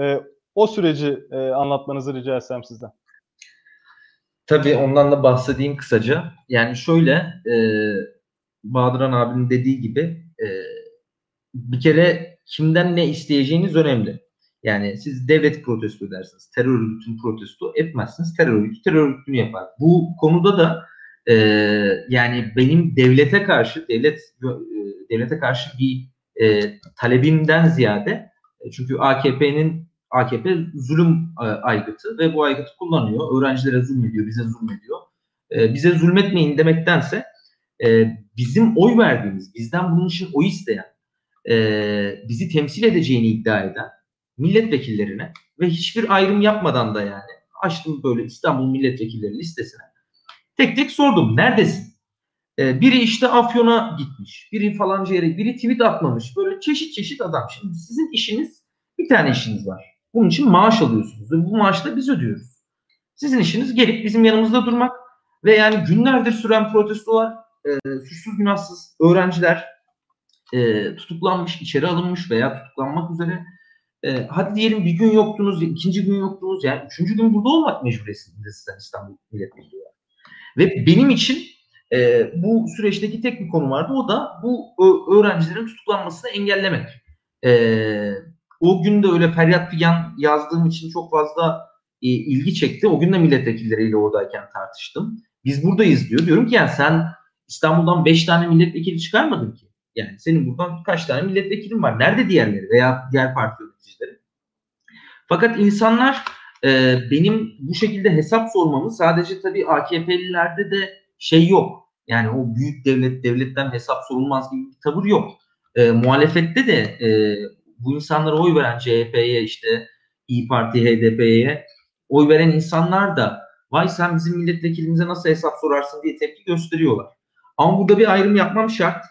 E, o süreci e, anlatmanızı rica etsem sizden. Tabii ondan da bahsedeyim kısaca. Yani şöyle, e, Badran abinin dediği gibi e, bir kere kimden ne isteyeceğiniz önemli. Yani siz devlet protesto edersiniz, terör örgütünü protesto etmezsiniz, terör örgütü terör örgütünü yapar. Bu konuda da e, yani benim devlete karşı devlet e, devlete karşı bir e, talebimden ziyade, e, çünkü A K P'nin A K P zulüm e, aygıtı ve bu aygıtı kullanıyor, öğrencilere zulmediyor, bize zulmediyor. E, bize zulmetmeyin demektense e, bizim oy verdiğimiz, bizden bunun için oy isteyen, e, bizi temsil edeceğini iddia eden milletvekillerine ve hiçbir ayrım yapmadan da, yani açtım böyle İstanbul milletvekilleri listesine, tek tek sordum neredesin? Ee, biri işte Afyon'a gitmiş, biri falanca yere, biri tweet atmamış, böyle çeşit çeşit adam. Şimdi sizin işiniz, bir tane işiniz var. Bunun için maaş alıyorsunuz ve bu maaşı da biz ödüyoruz. Sizin işiniz gelip bizim yanımızda durmak ve yani günlerdir süren protestolar, e, suçsuz günahsız öğrenciler e, tutuklanmış, içeri alınmış veya tutuklanmak üzere. Hadi diyelim bir gün yoktunuz, ikinci gün yoktunuz, yani üçüncü gün burada olmak mecburiyetindesiniz İstanbul Milletvekili. Ve benim için e, bu süreçteki tek bir konu vardı, o da bu öğrencilerin tutuklanmasını engellemek. E, o gün de öyle feryat figan yazdığım için çok fazla e, ilgi çekti. O gün de milletvekilleriyle oradayken tartıştım. Biz buradayız diyor. Diyorum ki yani sen İstanbul'dan beş tane milletvekili çıkarmadın ki. Yani senin buradan kaç tane milletvekilin var? Nerede diğerleri veya diğer parti yöneticileri? Fakat insanlar e, benim bu şekilde hesap sormamı, sadece tabii A K P'lilerde de şey yok. Yani o büyük devlet, devletten hesap sorulmaz gibi bir tavır yok. E, muhalefette de e, bu insanlara oy veren C H P'ye, işte İYİ Parti, H D P'ye oy veren insanlar da vay sen bizim milletvekilimize nasıl hesap sorarsın diye tepki gösteriyorlar. Ama burada bir ayrım yapmam şart.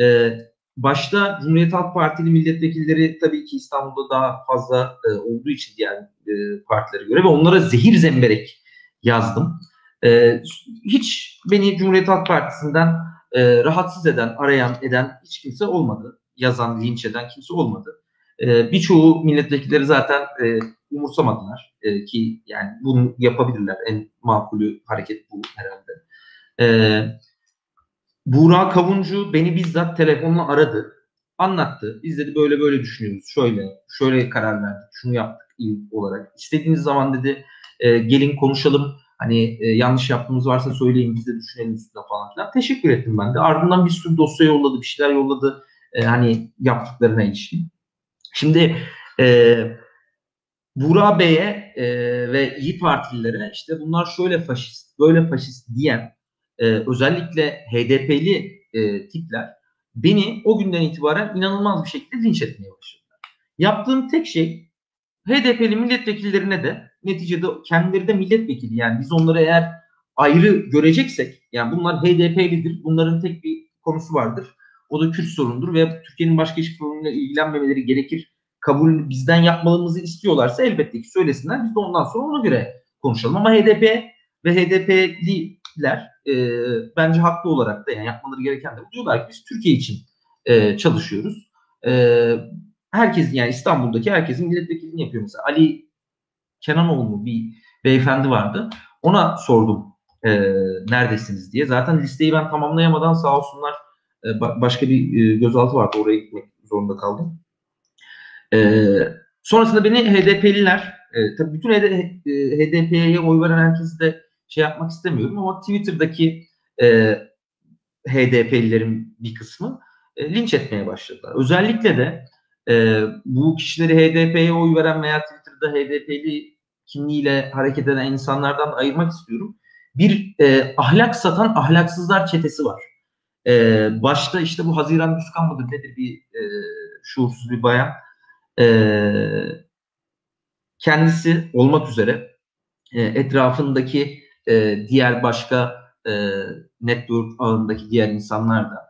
Ee, başta Cumhuriyet Halk Partili milletvekilleri tabii ki İstanbul'da daha fazla e, olduğu için diğer e, partilere göre, ve onlara zehir zemberek yazdım. E, hiç beni Cumhuriyet Halk Partisi'nden e, rahatsız eden, arayan, eden hiç kimse olmadı. Yazan, linç eden kimse olmadı. E, birçoğu milletvekilleri zaten e, umursamadılar e, ki yani bunu yapabilirler. En makulü hareket bu herhalde. Evet. Burak Kavuncu beni bizzat telefonla aradı. Anlattı. Biz dedi böyle böyle düşünüyoruz. Şöyle şöyle karar verdik. Şunu yaptık il olarak. İstediğiniz zaman dedi e, gelin konuşalım. Hani e, yanlış yaptığımız varsa söyleyin, biz de düşünelim üstüne falan filan. Teşekkür ettim ben de. Ardından bir sürü dosya yolladı. Bir şeyler yolladı. E, hani yaptıklarına ilişkin. Şimdi e, Burak Bey'e e, ve İYİ Partililere işte bunlar şöyle faşist, böyle faşist diyen, Ee, özellikle H D P'li e, tipler beni o günden itibaren inanılmaz bir şekilde linç etmeye başladılar. Yaptığım tek şey, H D P'li milletvekillerine de neticede kendileri de milletvekili, yani biz onları eğer ayrı göreceksek, yani bunlar H D P'lidir, bunların tek bir konusu vardır, o da Kürt sorundur ve Türkiye'nin başka hiçbir sorunuyla ilgilenmemeleri gerekir kabul bizden yapmalarımızı istiyorlarsa elbette ki söylesinler, biz de ondan sonra ona göre konuşalım. Ama H D P ve H D P'li E, bence haklı olarak da, yani yapmaları gereken de diyorlar ki biz Türkiye için e, çalışıyoruz. E, herkes, yani İstanbul'daki herkesin milletvekilini yapıyor. Mesela Ali Kenanoğlu bir beyefendi vardı. Ona sordum e, neredesiniz diye. Zaten listeyi ben tamamlayamadan sağ olsunlar e, başka bir e, gözaltı vardı. Oraya gitmek zorunda kaldım. E, sonrasında beni H D P'liler, e, tabii bütün H D P'ye oy veren herkesi de şey yapmak istemiyorum ama Twitter'daki e, H D P'lilerin bir kısmı e, linç etmeye başladılar. Özellikle de e, bu kişileri H D P'ye oy veren veya Twitter'da H D P'li kimliğiyle hareket eden insanlardan ayırmak istiyorum. bir e, ahlak satan ahlaksızlar çetesi var. E, başta işte bu Haziran Düşkan mıdır nedir bir e, şuursuz bir bayan. E, kendisi olmak üzere e, etrafındaki e, diğer başka e, network ağındaki diğer insanlar da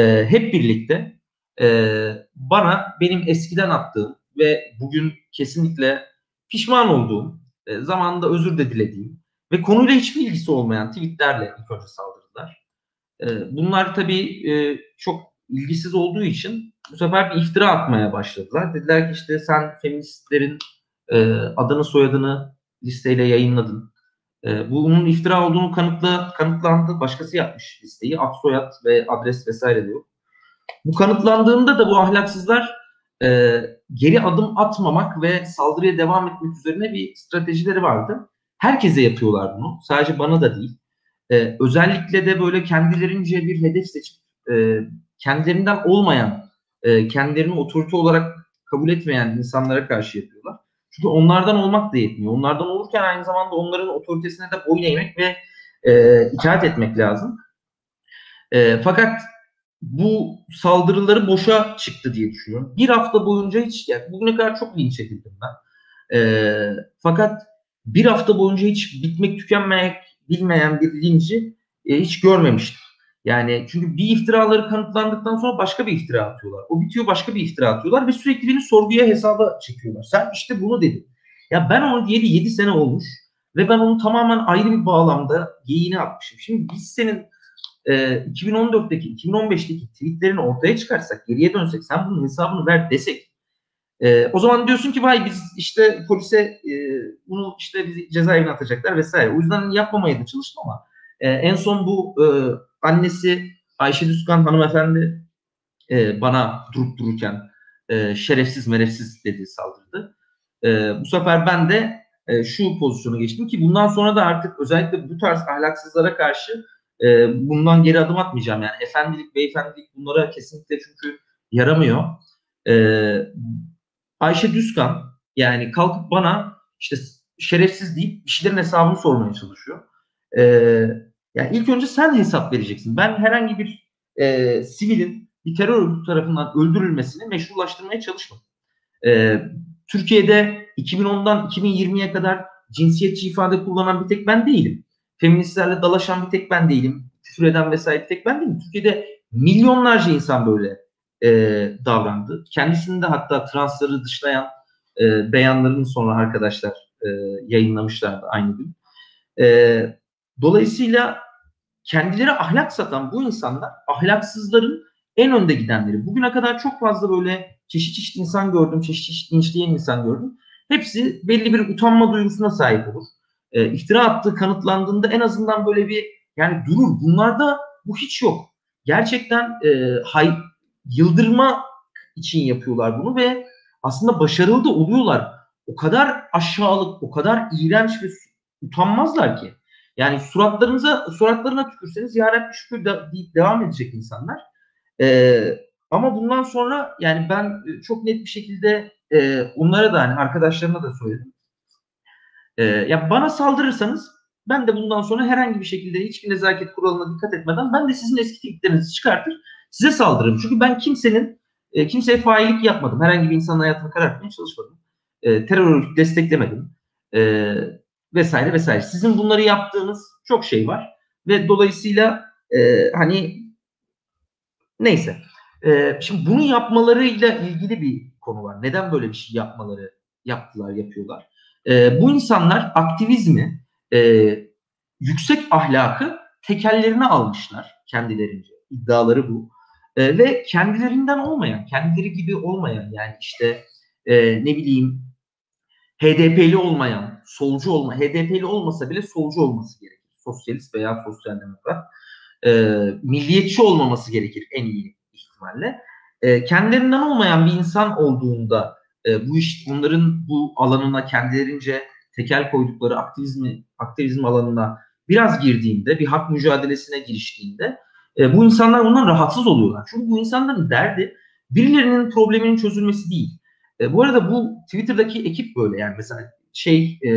e, hep birlikte e, bana benim eskiden attığım ve bugün kesinlikle pişman olduğum, e, zamanında özür de dilediğim ve konuyla hiçbir ilgisi olmayan tweetlerle ilk önce saldırdılar. E, bunlar tabii e, çok ilgisiz olduğu için bu sefer bir iftira atmaya başladılar. Dediler ki işte sen feministlerin e, adını soyadını listeyle yayınladın. E, bunun iftira olduğunu kanıtla, kanıtlandı. Başkası yapmış listeyi. Ad, soyad ve adres vesaire diyor. Bu kanıtlandığında da bu ahlaksızlar e, geri adım atmamak ve saldırıya devam etmek üzerine bir stratejileri vardı. Herkese yapıyorlar bunu. Sadece bana da değil. E, özellikle de böyle kendilerince bir hedef seçip e, kendilerinden olmayan, e, kendilerini otorite olarak kabul etmeyen insanlara karşı yapıyorlar. Çünkü onlardan olmak da yetmiyor. Onlardan olurken aynı zamanda onların otoritesine de boyun eğmek ve e, itaat etmek lazım. E, fakat bu saldırıları boşa çıktı diye düşünüyorum. Bir hafta boyunca hiç, yani bugüne kadar çok linç edildim ben. E, fakat bir hafta boyunca hiç bitmek tükenmek bilmeyen bir linci e, hiç görmemiştim. Yani çünkü bir iftiraları kanıtlandıktan sonra başka bir iftira atıyorlar. O bitiyor, başka bir iftira atıyorlar ve sürekli beni sorguya, hesaba çekiyorlar. Sen işte bunu dedin. Ya ben onu diyeli yedi sene olmuş ve ben onu tamamen ayrı bir bağlamda geyiğine atmışım. Şimdi biz senin e, iki bin on dörtteki, iki bin on beşteki tweetlerini ortaya çıkarsak, geriye dönsek, sen bunun hesabını ver desek. E, o zaman diyorsun ki vay biz işte polise e, bunu işte bizi cezaevine atacaklar vesaire. O yüzden yapmamaya da çalıştım ama e, en son bu e, annesi Ayşe Düzkan hanımefendi e, bana durup dururken e, şerefsiz merefsiz dedi, saldırdı. E, bu sefer ben de e, şu pozisyona geçtim ki bundan sonra da artık özellikle bu tarz ahlaksızlara karşı e, bundan geri adım atmayacağım. Yani efendilik, beyefendilik bunlara kesinlikle çünkü yaramıyor. E, Ayşe Düzkan yani kalkıp bana işte şerefsiz deyip işlerin hesabını sormaya çalışıyor. Evet. Yani ilk önce sen hesap vereceksin. Ben herhangi bir e, sivilin bir terör örgütü tarafından öldürülmesini meşrulaştırmaya çalışmadım. E, Türkiye'de iki bin ondan iki bin yirmiye kadar cinsiyetçi ifade kullanan bir tek ben değilim. Feministlerle dalaşan bir tek ben değilim. Küfür eden vesaire bir tek ben değilim. Türkiye'de milyonlarca insan böyle e, davrandı. Kendisini de hatta transları dışlayan e, beyanlarını sonra arkadaşlar e, yayınlamışlardı aynı gün. E, Dolayısıyla kendileri ahlak satan bu insanlar ahlaksızların en önde gidenleri. Bugüne kadar çok fazla böyle çeşit çeşit insan gördüm, çeşit çeşit linçleyen insan gördüm. Hepsi belli bir utanma duygusuna sahip olur. E, iftira attığı kanıtlandığında en azından böyle bir yani durur. Bunlarda bu hiç yok. Gerçekten e, hay, yıldırma için yapıyorlar bunu ve aslında başarılı da oluyorlar. O kadar aşağılık, o kadar iğrenç ve utanmazlar ki. Yani suratlarınıza, suratlarına tükürseniz ya Rabbi şükür deyip devam edecek insanlar. Ee, ama bundan sonra yani ben çok net bir şekilde e, onlara da hani arkadaşlarıma da söyledim. Ee, ya bana saldırırsanız ben de bundan sonra herhangi bir şekilde hiçbir nezaket kuralına dikkat etmeden ben de sizin eski tweetlerinizi çıkartır size saldırırım. Çünkü ben kimsenin e, kimseye faillik yapmadım. Herhangi bir insanın hayatını karartmaya çalışmadım. E, terör örgütü desteklemedim. E, vesaire vesaire. Sizin bunları yaptığınız çok şey var ve dolayısıyla e, hani neyse. E, şimdi bunu yapmalarıyla ilgili bir konu var. Neden böyle bir şey yapmaları yaptılar, yapıyorlar? E, bu insanlar aktivizmi, e, yüksek ahlakı tekellerine almışlar kendilerince. İddiaları bu. E, ve kendilerinden olmayan, kendileri gibi olmayan yani işte e, ne bileyim H D P'li olmayan, solcu olma, H D P'li olmasa bile solcu olması gerekir. Sosyalist veya sosyal demokrat. E, milliyetçi olmaması gerekir en iyi ihtimalle. E, kendilerinden olmayan bir insan olduğunda e, bu iş onların bu alanına kendilerince tekel koydukları aktivizmi, aktivizm alanına biraz girdiğinde, bir hak mücadelesine giriştiğinde e, bu insanlar ondan rahatsız oluyorlar. Çünkü bu insanların derdi birilerinin probleminin çözülmesi değil. E, bu arada bu Twitter'daki ekip böyle yani mesela şey e,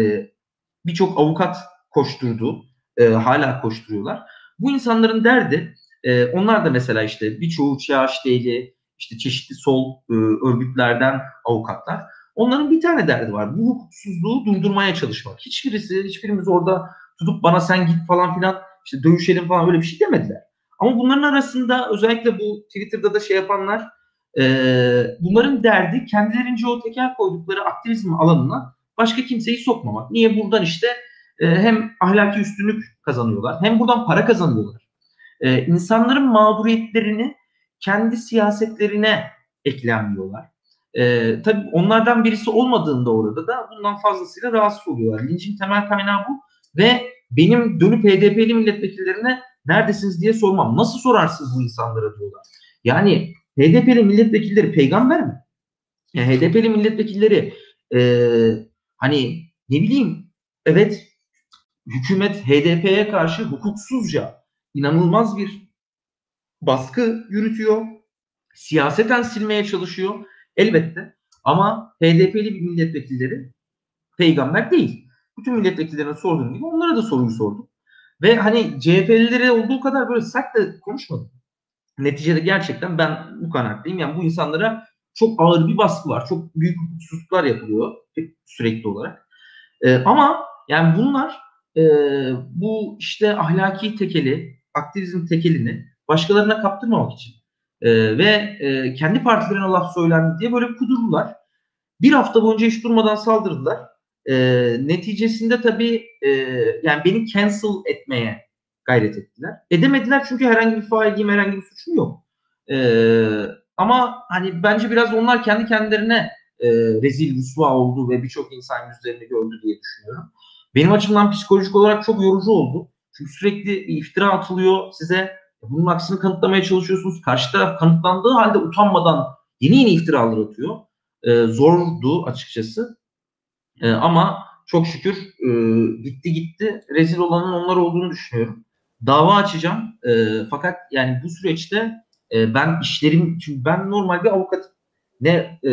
birçok avukat koşturdu e, hala koşturuyorlar. Bu insanların derdi, e, onlar da mesela işte birçoğu C H D'li, işte çeşitli sol e, örgütlerden avukatlar. Onların bir tane derdi var. Bu hukuksuzluğu durdurmaya çalışmak. Hiçbirisi, hiçbirimiz orada tutup bana sen git falan filan, işte dövüşelim falan öyle bir şey demediler. Ama bunların arasında özellikle bu Twitter'da da şey yapanlar, e, bunların derdi kendilerince o teker koydukları aktivizm alanına başka kimseyi sokmamak. Niye? Buradan işte e, hem ahlaki üstünlük kazanıyorlar, hem buradan para kazanıyorlar. E, insanların mağduriyetlerini kendi siyasetlerine eklenmiyorlar. E, tabii onlardan birisi olmadığında orada da bundan fazlasıyla rahatsız oluyorlar. Linçin temel kaynağı bu ve benim dönüp H D P'li milletvekillerine neredesiniz diye sormam. Nasıl sorarsınız bu insanlara diyorlar. Yani H D P'li milletvekilleri peygamber mi? Yani H D P'li milletvekilleri e, hani ne bileyim, evet hükümet H D P'ye karşı hukuksuzca inanılmaz bir baskı yürütüyor. Siyaseten silmeye çalışıyor. Elbette. Ama H D P'li milletvekilleri peygamber değil. Bütün milletvekillerine sorduğum gibi onlara da soruyu sordum. Ve hani C H P'lilere olduğu kadar böyle sert de konuşmadım. Neticede gerçekten ben bu kanaatteyim. Yani bu insanlara çok ağır bir baskı var. Çok büyük hukuksuzluklar yapılıyor sürekli olarak. Ee, ama yani bunlar e, bu işte ahlaki tekeli, aktivizm tekelini başkalarına kaptırmamak için e, ve e, kendi partilerine laf söylendi diye böyle kudurdular. Bir hafta boyunca hiç durmadan saldırdılar. E, neticesinde tabii e, yani beni cancel etmeye gayret ettiler. Edemediler çünkü herhangi bir failliğim, herhangi bir suçum yok. E, ama hani bence biraz onlar kendi kendilerine e, rezil rüsva oldu ve birçok insan yüzlerini gördü diye düşünüyorum. Benim açımdan psikolojik olarak çok yorucu oldu. Çünkü sürekli iftira atılıyor size. Bunun aksini kanıtlamaya çalışıyorsunuz. Karşı taraf kanıtlandığı halde utanmadan yeni yeni iftiralar atıyor. E, zordu açıkçası. Ee, ama çok şükür e, gitti gitti rezil olanın onlar olduğunu düşünüyorum. Dava açacağım. E, fakat yani bu süreçte e, ben işlerim, çünkü ben normal bir avukatım. Ne e,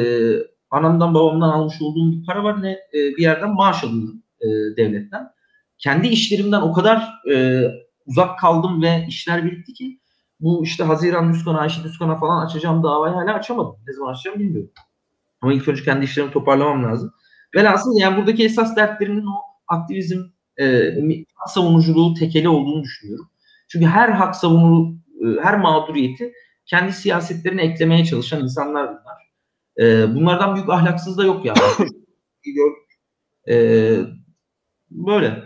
anamdan babamdan almış olduğum bir para var, ne e, bir yerden maaş alıyorum e, devletten. Kendi işlerimden o kadar e, uzak kaldım ve işler birikti ki bu işte Haziran Düşkan'a, Ayşe Düzkan'a falan açacağım davayı hala açamadım. Ne zaman açacağım bilmiyorum. Ama ilk önce kendi işlerimi toparlamam lazım. Velhasıl yani buradaki esas dertlerinin o aktivizm, e, hak savunuculuğu tekeli olduğunu düşünüyorum. Çünkü her hak savunu, e, her mağduriyeti kendi siyasetlerine eklemeye çalışan insanlar bunlar. E, bunlardan büyük ahlaksız da yok ya. e, böyle.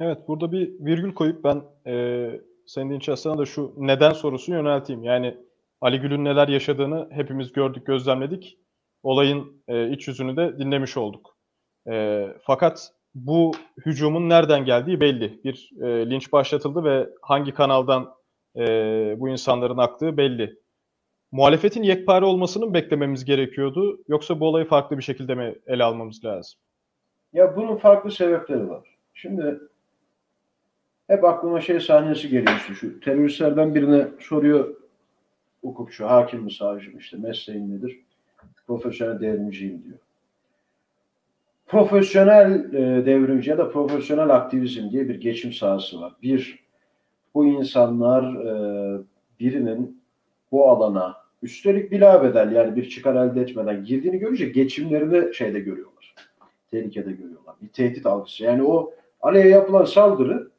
Evet, burada bir virgül koyup ben e, Sayın Dinç Hasan'a da şu neden sorusunu yönelteyim. Yani Ali Gül'ün neler yaşadığını hepimiz gördük, gözlemledik. Olayın e, iç yüzünü de dinlemiş olduk. E, fakat bu hücumun nereden geldiği belli. Bir e, linç başlatıldı ve hangi kanaldan e, bu insanların aktığı belli. Muhalefetin yekpare olmasını mı beklememiz gerekiyordu? Yoksa bu olayı farklı bir şekilde mi ele almamız lazım? Ya bunun farklı sebepleri var. Şimdi hep aklıma şey sahnesi geliyor. Şu teröristlerden birine soruyor hukukçu, hakim mi, savcı mı, işte mesleğin nedir? Profesyonel devrimciyim diyor. Profesyonel e, devrimci ya da profesyonel aktivizm diye bir geçim sahası var. Bir, bu insanlar e, birinin bu alana üstelik bilabedel, yani bir çıkar elde etmeden girdiğini görünce geçimlerini şeyde görüyorlar. Tehlikede görüyorlar. Bir tehdit algısı. Yani o Ali'ye yapılan saldırı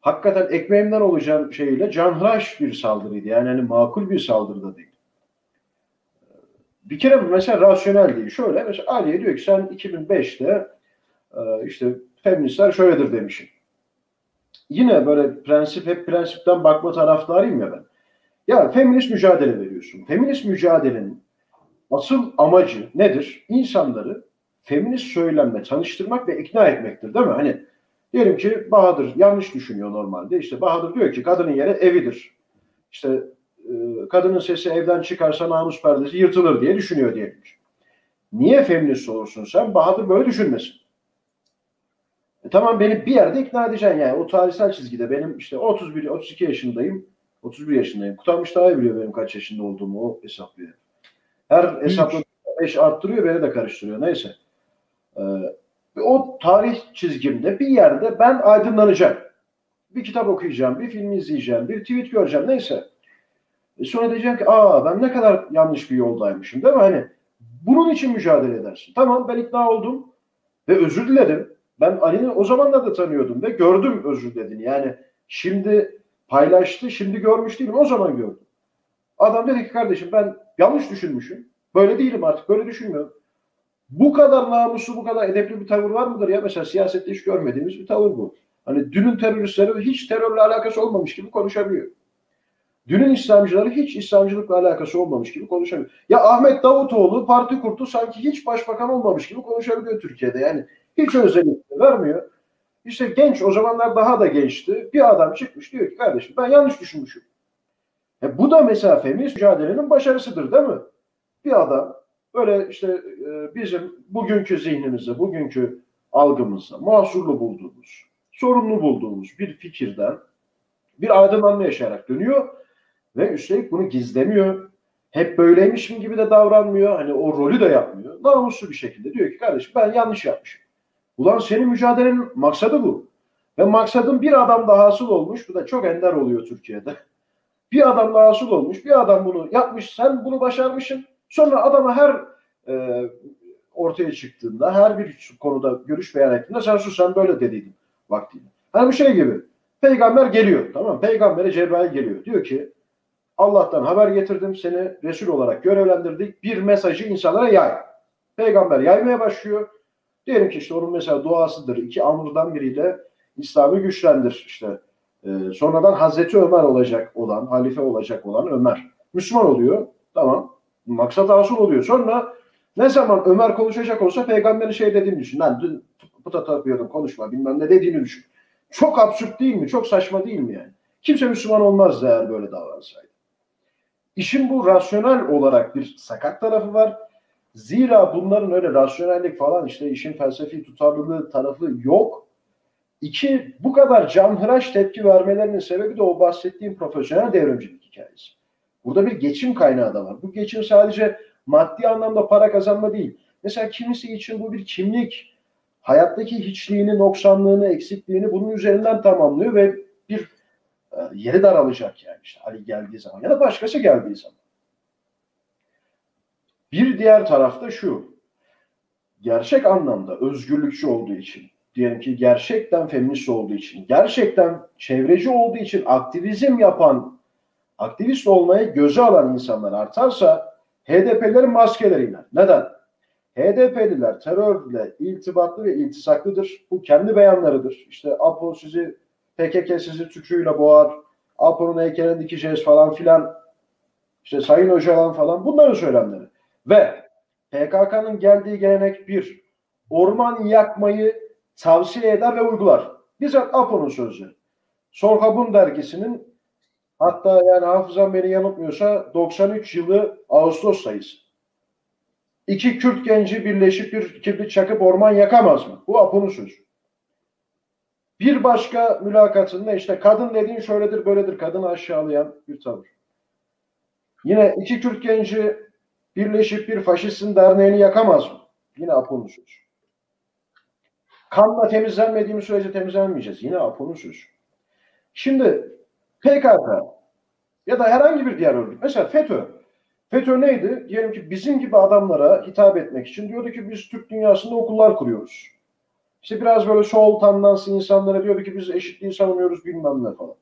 hakikaten ekmeğimden olacağım şeyle canhıraş bir saldırıydı. Yani hani makul bir saldırı da değil. Bir kere mesela rasyonel değil. Şöyle mesela Ali'ye diyor ki sen iki bin beşte işte feministler şöyledir demişim. Yine böyle prensip, hep prensipten bakma taraftarıyım ya ben. Ya feminist mücadele veriyorsun. Feminist mücadelenin asıl amacı nedir? İnsanları feminist söylemle tanıştırmak ve ikna etmektir, değil mi? Hani diyelim ki Bahadır yanlış düşünüyor normalde. İşte Bahadır diyor ki kadının yeri evidir. İşte kadının sesi evden çıkarsa namus perdesi yırtılır diye düşünüyor diyelim. Niye feminist olursun sen? Bahadır böyle düşünmesin. E tamam, beni bir yerde ikna edeceksin yani. O tarihsel çizgide benim işte otuz bir otuz iki yaşındayım. otuz bir yaşındayım. Kutalmış daha iyi biliyor benim kaç yaşında olduğumu, o hesaplıyor. Her hesapla beş arttırıyor, beni de karıştırıyor. Neyse. Ee, o tarih çizgimde bir yerde ben aydınlanacağım. bir kitap okuyacağım, bir film izleyeceğim, bir tweet göreceğim, neyse. E sonra diyeceğim ki, aa ben ne kadar yanlış bir yoldaymışım, değil mi? Hani bunun için mücadele edersin. Tamam, ben ikna oldum ve özür diledim. Ben Ali'ni o zamanlarda tanıyordum ve gördüm özür dediğini. Yani şimdi paylaştı, şimdi görmüş değilim, o zaman gördüm. Adam dedi ki kardeşim ben yanlış düşünmüşüm. Böyle değilim artık, böyle düşünmüyorum. Bu kadar namuslu, bu kadar edepli bir tavır var mıdır ya? Mesela siyasette hiç görmediğimiz bir tavır bu. Hani dünün teröristleri hiç terörle alakası olmamış gibi konuşabiliyor. Dünün İslamcıları hiç İslamcılıkla alakası olmamış gibi konuşabiliyor. Ya Ahmet Davutoğlu, parti kurdu, sanki hiç başbakan olmamış gibi konuşabiliyor Türkiye'de. Yani hiç özellikle vermiyor. İşte genç, o zamanlar daha da gençti. Bir adam çıkmış diyor ki kardeşim ben yanlış düşünmüşüm. E bu da mesela feminist mücadelenin başarısıdır, değil mi? Bir adam böyle işte bizim bugünkü zihnimizde, bugünkü algımızda mahsurlu bulduğumuz, sorumlu bulduğumuz bir fikirden bir aydınlanma yaşayarak dönüyor ve üstelik bunu gizlemiyor. Hep böyleymişim gibi de davranmıyor. Hani o rolü de yapmıyor. Namuslu bir şekilde diyor ki kardeşim ben yanlış yapmışım. Ulan senin mücadelenin maksadı bu. Ve maksadın bir adam da hasıl olmuş. Bu da çok ender oluyor Türkiye'de. Bir adam da hasıl olmuş. Bir adam bunu yapmış. Sen bunu başarmışsın. Sonra adama her e, ortaya çıktığında, her bir konuda görüş beyan ettiğinde sen sus, sen böyle dediydin vaktiyle. Hani bir şey gibi. Peygamber geliyor. Tamam mı? Peygamber'e Cebrail geliyor. Diyor ki Allah'tan haber getirdim. Seni Resul olarak görevlendirdik. Bir mesajı insanlara yay. Peygamber yaymaya başlıyor. Diyelim ki işte onun mesela duasıdır. İki amrdan biriyle İslam'ı güçlendir. İşte e, sonradan Hazreti Ömer olacak olan, halife olacak olan Ömer. Müslüman oluyor. Tamam. Maksat hasıl oluyor. Sonra ne zaman Ömer konuşacak olsa peygamberin şey dediğini düşün. Lan dün puta tapıyordum, konuşma bilmem ne dediğini düşün. Çok absürt değil mi? Çok saçma değil mi yani? Kimse Müslüman olmazdı eğer böyle davransaydı. İşin bu rasyonel olarak bir sakat tarafı var. Zira bunların öyle rasyonellik falan, işte işin felsefi tutarlılığı tarafı yok. İki, bu kadar canhıraş tepki vermelerinin sebebi de o bahsettiğim profesyonel devrimcilik hikayesi. Burada bir geçim kaynağı da var. Bu geçim sadece maddi anlamda para kazanma değil. Mesela kimisi için bu bir kimlik. Hayattaki hiçliğini, noksanlığını, eksikliğini bunun üzerinden tamamlıyor ve bir e, yeri daralacak yani. İşte Ali geldiği zaman ya da başkası geldiği zaman. Bir diğer tarafta şu. Gerçek anlamda özgürlükçü olduğu için, diyelim ki gerçekten feminist olduğu için, gerçekten çevreci olduğu için aktivizm yapan, aktivist olmayı göze alan insanlar artarsa H D P'lilerin maskeleri iner. Neden? H D P'liler terörle iltibatlı ve iltisaklıdır. Bu kendi beyanlarıdır. İşte A P O sizi, P K K sizi tükürüyle boğar, A P O'nun heykelini dikeceğiz falan filan, işte Sayın Öcalan falan, bunların söylemleri. Ve P K K'nın geldiği gelenek bir, orman yakmayı tavsiye eder ve uygular. Bizzat A P O'nun sözü. Sorhabun dergisinin, hatta yani hafızam beni yanıltmıyorsa doksan üç yılı Ağustos sayısı. İki Kürt genci birleşip bir kibrit çakıp orman yakamaz mı? Bu Apo'nun sözü. Bir başka mülakatında işte kadın dediğin şöyledir böyledir, kadını aşağılayan bir tavır. Yine iki Kürt genci birleşip bir faşistin derneğini yakamaz mı? Yine Apo'nun sözü. Kanla temizlenmediğimiz sürece temizlenmeyeceğiz. Yine Apo'nun sözü. Şimdi P K K ya da herhangi bir diğer örgüt. Mesela FETÖ. FETÖ neydi? Diyelim ki bizim gibi adamlara hitap etmek için diyordu ki biz Türk dünyasında okullar kuruyoruz. İşte biraz böyle sol tandanslı insanlara diyordu ki biz eşitliği savunuyoruz bilmem ne falan.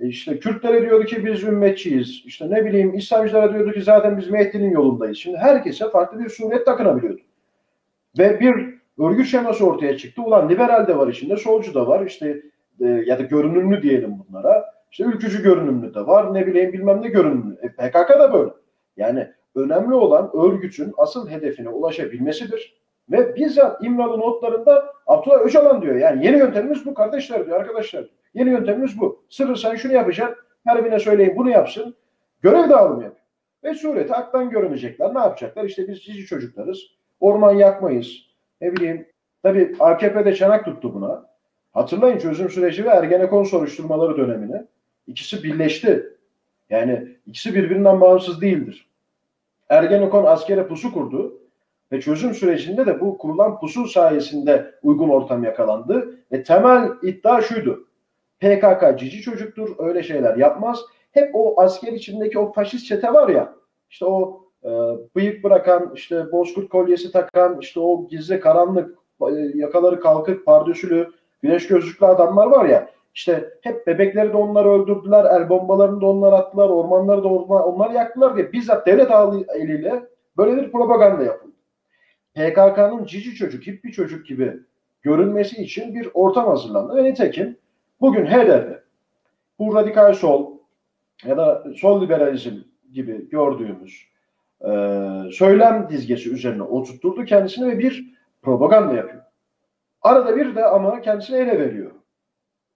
E işte Kürtlere diyordu ki biz ümmetçiyiz. İşte ne bileyim İslamcılara diyordu ki zaten biz Mehdi'nin yolundayız. Şimdi herkese farklı bir suret takınabiliyordu. Ve bir örgüt şeması ortaya çıktı. Ulan liberal de var içinde, solcu da var. İşte e, ya da görünümlü diyelim bunlara. İşte ülkücü görünümlü de var, ne bileyim bilmem ne görünümlü. E P K K da böyle. Yani önemli olan örgütün asıl hedefine ulaşabilmesidir. Ve bizzat İmralı notlarında Abdullah Öcalan diyor. Yani yeni yöntemimiz bu kardeşler diyor, arkadaşlar. Yeni yöntemimiz bu. Sırrı sen şunu yapacaksın, her birine söyleyin bunu yapsın. Görev dağılımı yapıyor. Ve sureti aktan görünecekler. Ne yapacaklar? İşte biz cici çocuklarız. Orman yakmayız. Ne bileyim. Tabii A K P'de çanak tuttu buna. Hatırlayın çözüm süreci ve Ergenekon soruşturmaları dönemini. İkisi birleşti. Yani ikisi birbirinden bağımsız değildir. Ergenekon askere pusu kurdu ve çözüm sürecinde de bu kurulan pusu sayesinde uygun ortam yakalandı. Ve temel iddia şuydu. P K K cici çocuktur, öyle şeyler yapmaz. Hep o asker içindeki o faşist çete var ya, işte o e, bıyık bırakan, işte bozkurt kolyesi takan, işte o gizli karanlık, e, yakaları kalkık, pardösülü, güneş gözlüklü adamlar var ya, işte hep bebekleri de onlar öldürdüler, el bombalarını da onlar attılar, ormanları da onlar yaktılar diye bizzat devlet eliyle böyle bir propaganda yapıldı. P K K'nın cici çocuk, hippi çocuk gibi görünmesi için bir ortam hazırlandı ve nitekim bugün H D P, bu radikal sol ya da sol liberalizm gibi gördüğümüz e, söylem dizgesi üzerine oturtturdu kendisini ve bir propaganda yapıyor. Arada bir de ama kendisini ele veriyor.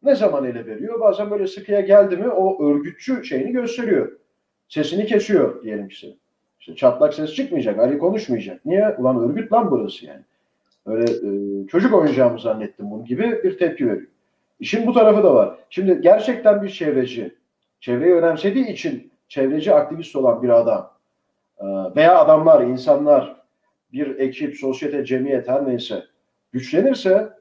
Ne zaman ele veriyor? Bazen böyle sıkıya geldi mi o örgütçü şeyini gösteriyor. Sesini kesiyor diyelim ki. İşte çatlak ses çıkmayacak, Ali konuşmayacak. Niye? Ulan örgüt lan burası yani. Öyle e, çocuk oyuncağımı zannettim bunun gibi bir tepki veriyor. İşin bu tarafı da var. Şimdi gerçekten bir çevreci, çevreyi önemsediği için çevreci aktivist olan bir adam veya adamlar, insanlar, bir ekip, sosyete, cemiyet her neyse güçlenirse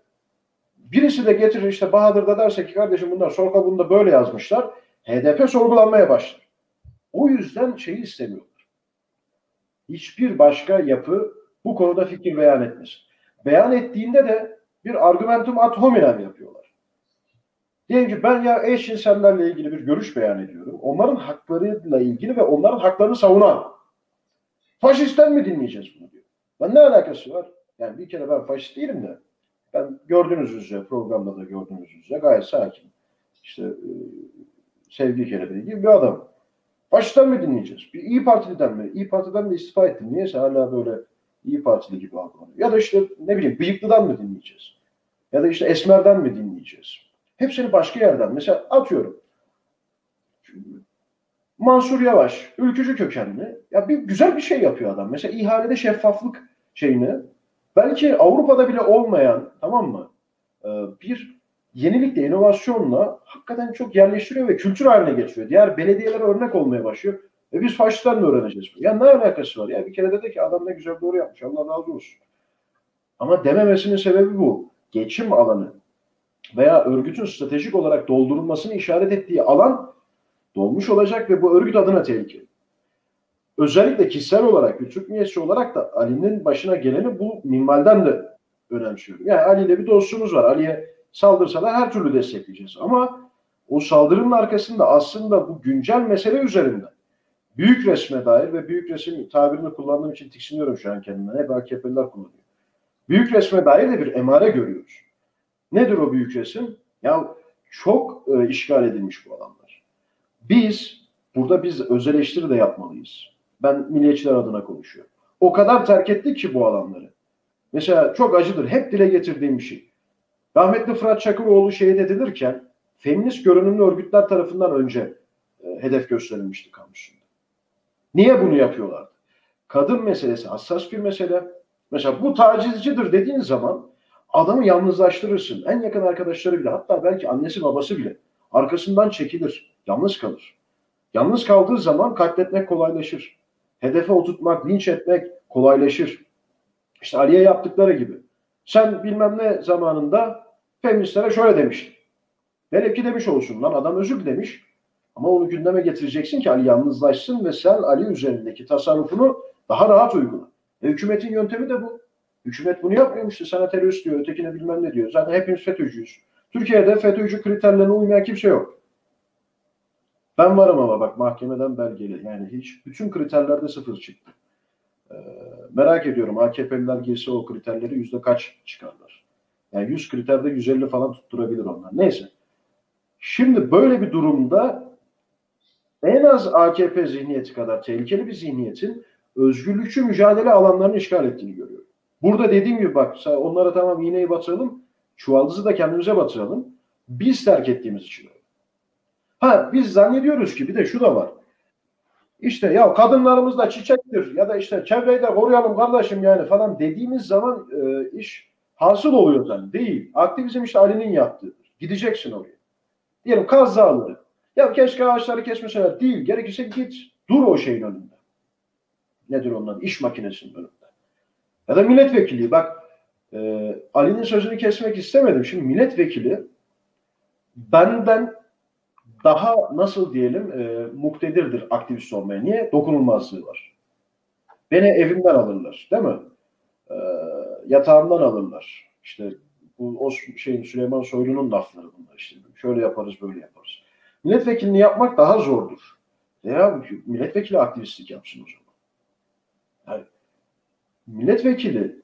birisi de getirir işte Bahadır'da derse ki kardeşim bunlar sol kabuğunda böyle yazmışlar. H D P sorgulanmaya başlar. O yüzden şeyi istemiyorlar. Hiçbir başka yapı bu konuda fikir beyan etmesin. Beyan ettiğinde de bir argümentum ad hominem yapıyorlar. Diyelim ki ben ya eşcinsellerle ilgili bir görüş beyan ediyorum. Onların haklarıyla ilgili ve onların haklarını savunan. Faşisten mi dinleyeceğiz bunu diyor. Ben ne alakası var? Yani bir kere ben faşist değilim de. Ben gördüğünüz üzere programda da gördüğünüz üzere gayet sakin. İşte e, sevgili Kerem gibi bir adam. Faşisten mi dinleyeceğiz? Bir İyi Parti'den mi? İyi Parti'den mi istifa ettim? Niyeyse hala böyle İyi Partili gibi algılanıyor. Ya da işte ne bileyim bıyıklıdan mı dinleyeceğiz? Ya da işte esmerden mi dinleyeceğiz? Hepsini başka yerden. Mesela atıyorum. Mansur Yavaş, ülkücü kökenli. Ya bir güzel bir şey yapıyor adam. Mesela ihalede şeffaflık şeyini, belki Avrupa'da bile olmayan, tamam mı? Bir yenilikle, inovasyonla hakikaten çok yerleştiriyor ve kültür haline getiriyor. Diğer belediyelere örnek olmaya başlıyor. Ve biz faşistten mi öğreneceğiz? Ya ne alakası var? Ya bir kere dedi ki adam ne güzel doğru yapmış. Allah razı olsun. Ama dememesinin sebebi bu. Geçim alanı veya örgütün stratejik olarak doldurulmasını işaret ettiği alan dolmuş olacak ve bu örgüt adına tehlikeli. Özellikle kişisel olarak, bir Türk üyesi olarak da Ali'nin başına geleni bu minvalden de önemsiyorum. Yani Ali'yle bir dostumuz var. Ali'ye saldırsalar her türlü destekleyeceğiz. Ama o saldırının arkasında aslında bu güncel mesele üzerinden büyük resme dair ve büyük resim tabirini kullandığım için tiksiniyorum şu an kendimden. Hep A K P'liler kullanıyor. Büyük resme dair de bir emare görüyoruz. Nedir o büyük resim? Ya çok e, işgal edilmiş bu adamlar. Biz, burada biz öz eleştiri de yapmalıyız. Ben milliyetçiler adına konuşuyorum. O kadar terk ettik ki bu adamları. Mesela çok acıdır. Hep dile getirdiğim bir şey. Rahmetli Fırat Çakıroğlu şehit edilirken feminist görünümlü örgütler tarafından önce e, hedef gösterilmişti kamusunda. Niye bunu yapıyorlardı? Kadın meselesi hassas bir mesele. Mesela bu tacizcidir dediğin zaman adamı yalnızlaştırırsın. En yakın arkadaşları bile, hatta belki annesi babası bile arkasından çekilir. Yalnız kalır. Yalnız kaldığı zaman katletmek kolaylaşır. Hedefe oturtmak, linç etmek kolaylaşır. İşte Ali'ye yaptıkları gibi. Sen bilmem ne zamanında feministlere şöyle demiştin. Velev ki demiş olsun lan adam özür dilemiş. Ama onu gündeme getireceksin ki Ali yalnızlaşsın ve sen Ali üzerindeki tasarrufunu daha rahat uygula. E, hükümetin yöntemi de bu. Hükümet bunu yapmıyormuştu. Sana terörist diyor, ötekine bilmem ne diyor. Zaten hepimiz FETÖ'cüyüz. Türkiye'de FETÖ'cü kriterlerine uymayan kimse yok. Ben varım ama bak mahkemeden belgeli. Yani hiç bütün kriterlerde sıfır çıktı. Ee, merak ediyorum A K P'liler girse o kriterleri yüzde kaç çıkarlar? Yani yüz kriterde yüz elli falan tutturabilir onlar. Neyse. Şimdi böyle bir durumda en az A K P zihniyeti kadar tehlikeli bir zihniyetin özgürlükçü mücadele alanlarını işgal ettiğini görüyorum. Burada dediğim gibi bak onlara tamam iğneyi batıralım, çuvaldızı da kendimize batıralım. Biz terk ettiğimiz için. Ha biz zannediyoruz ki bir de şu da var. İşte ya kadınlarımız da çiçektir ya da işte çevreyi de koruyalım kardeşim yani falan dediğimiz zaman e, iş hasıl oluyor zaten. Değil. Aktivizm işte Ali'nin yaptığıdır. Gideceksin oraya. Diyelim kaz dağları. Ya keşke ağaçları kesmeseler. Değil. Gerekirse git. Dur o şeyin önünde. Nedir onların? İş makinesinin önünde. Ya da milletvekili. Bak e, Ali'nin sözünü kesmek istemedim. Şimdi milletvekili benden daha nasıl diyelim e, muktedirdir aktivist olmaya. Niye? Dokunulmazlığı var. Beni evimden alırlar, değil mi? E, yatağımdan alırlar. İşte bu o şeyin, Süleyman Soylu'nun lafları bunlar işte. Şöyle yaparız, böyle yaparız. Milletvekilini yapmak daha zordur. Ya milletvekili aktivistlik yapsın o zaman. Yani milletvekili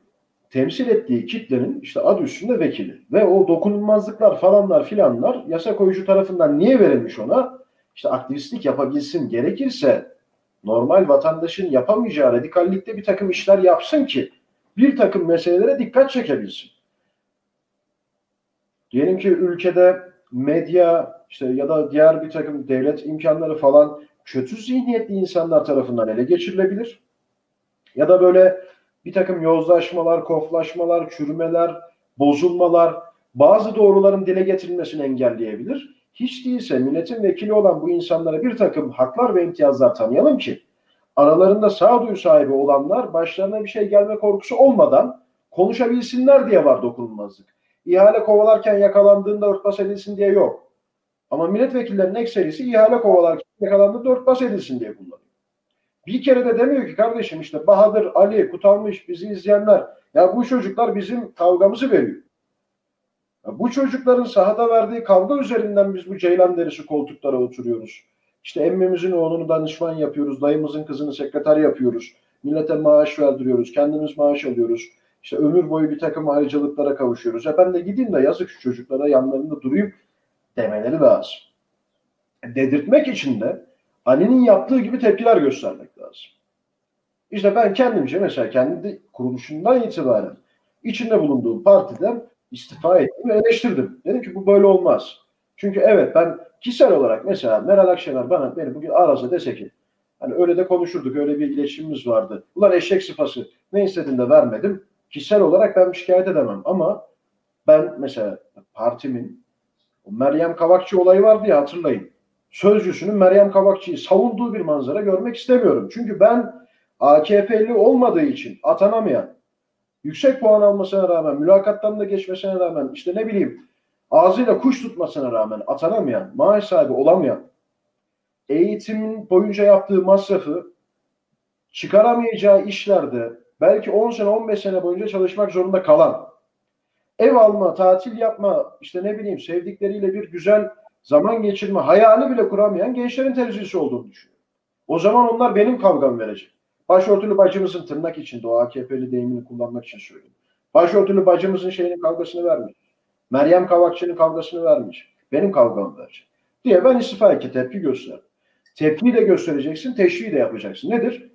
temsil ettiği kitlenin işte adı üstünde vekili ve o dokunulmazlıklar falanlar filanlar yasa koyucu tarafından niye verilmiş ona? İşte aktivistlik yapabilsin, gerekirse normal vatandaşın yapamayacağı radikallikte bir takım işler yapsın ki bir takım meselelere dikkat çekebilsin. Diyelim ki ülkede medya işte ya da diğer bir takım devlet imkanları falan kötü zihniyetli insanlar tarafından ele geçirilebilir. Ya da böyle bir takım yozlaşmalar, koflaşmalar, çürümeler, bozulmalar bazı doğruların dile getirilmesini engelleyebilir. Hiç değilse milletin vekili olan bu insanlara bir takım haklar ve imtiyazlar tanıyalım ki aralarında sağduyu sahibi olanlar başlarına bir şey gelme korkusu olmadan konuşabilsinler diye var dokunulmazlık. İhale kovalarken yakalandığında örtbas edilsin diye yok. Ama milletvekillerinin ekserisi ihale kovalarken yakalandığında örtbas edilsin diye kullanıyor. Bir kere de demiyor ki kardeşim işte Bahadır, Ali, Kutalmış, bizi izleyenler, ya bu çocuklar bizim kavgamızı veriyor. Ya bu çocukların sahada verdiği kavga üzerinden biz bu ceylan derisi koltuklara oturuyoruz. İşte emmimizin oğlunu danışman yapıyoruz, dayımızın kızını sekreter yapıyoruz. Millete maaş verdiriyoruz, kendimiz maaş alıyoruz. İşte ömür boyu bir takım ayrıcalıklara kavuşuyoruz. Ya ben de gideyim de yazık şu çocuklara yanlarında durayım demeleri lazım. Dedirtmek için de Ali'nin yaptığı gibi tepkiler göstermek lazım. İşte ben kendimce mesela kendi kuruluşundan itibaren içinde bulunduğum partiden istifa ettim ve eleştirdim. Dedim ki bu böyle olmaz. Çünkü evet ben kişisel olarak mesela Meral Akşener bana beni bugün arasa dese ki hani öyle de konuşurduk, öyle bir iletişimimiz vardı. Ulan eşek sıpası ne istediğini de vermedim. Kişisel olarak ben şikayet edemem ama ben mesela partimin Meryem Kavakçı olayı vardı ya, hatırlayın. Sözcüsünün Meryem Kavakçı'yı savunduğu bir manzara görmek istemiyorum. Çünkü ben A K P'li olmadığı için atanamayan, yüksek puan almasına rağmen, mülakattan da geçmesine rağmen, işte ne bileyim ağzıyla kuş tutmasına rağmen atanamayan, maaş sahibi olamayan, eğitimin boyunca yaptığı masrafı çıkaramayacağı işlerde belki on sene on beş sene boyunca çalışmak zorunda kalan, ev alma, tatil yapma, işte ne bileyim sevdikleriyle bir güzel zaman geçirme hayali bile kuramayan gençlerin temsilcisi olduğunu düşünüyorum. O zaman onlar benim kavgam verecek. Başörtülü bacımızın, tırnak içinde o A K P'li deyimini kullanmak için söylüyorum, başörtülü bacımızın şeyinin kavgasını vermiş, Meryem Kavakçı'nın kavgasını vermiş, benim kavgamı verecek diye ben istifa ettim, tepki göster. Tepkiyi de göstereceksin, teşviği de yapacaksın. Nedir?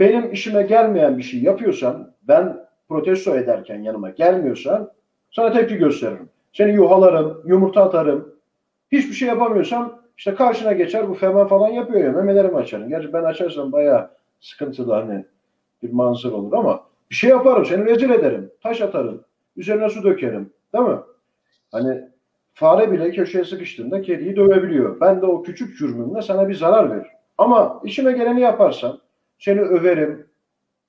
Benim işime gelmeyen bir şey yapıyorsan, ben protesto ederken yanıma gelmiyorsan sana tepki gösteririm. Seni yuhalarım, yumurta atarım. Hiçbir şey yapamıyorsam işte karşına geçer, bu femen falan yapıyor ya, memelerimi açarım. Gerçi ben açarsam bayağı sıkıntılı hani bir manzara olur ama bir şey yaparım, seni rezil ederim, taş atarım, üzerine su dökerim, değil mi? Hani fare bile köşeye sıkıştığında kediyi dövebiliyor. Ben de o küçük cürmümle sana bir zarar veririm. Ama işime geleni yaparsan seni överim,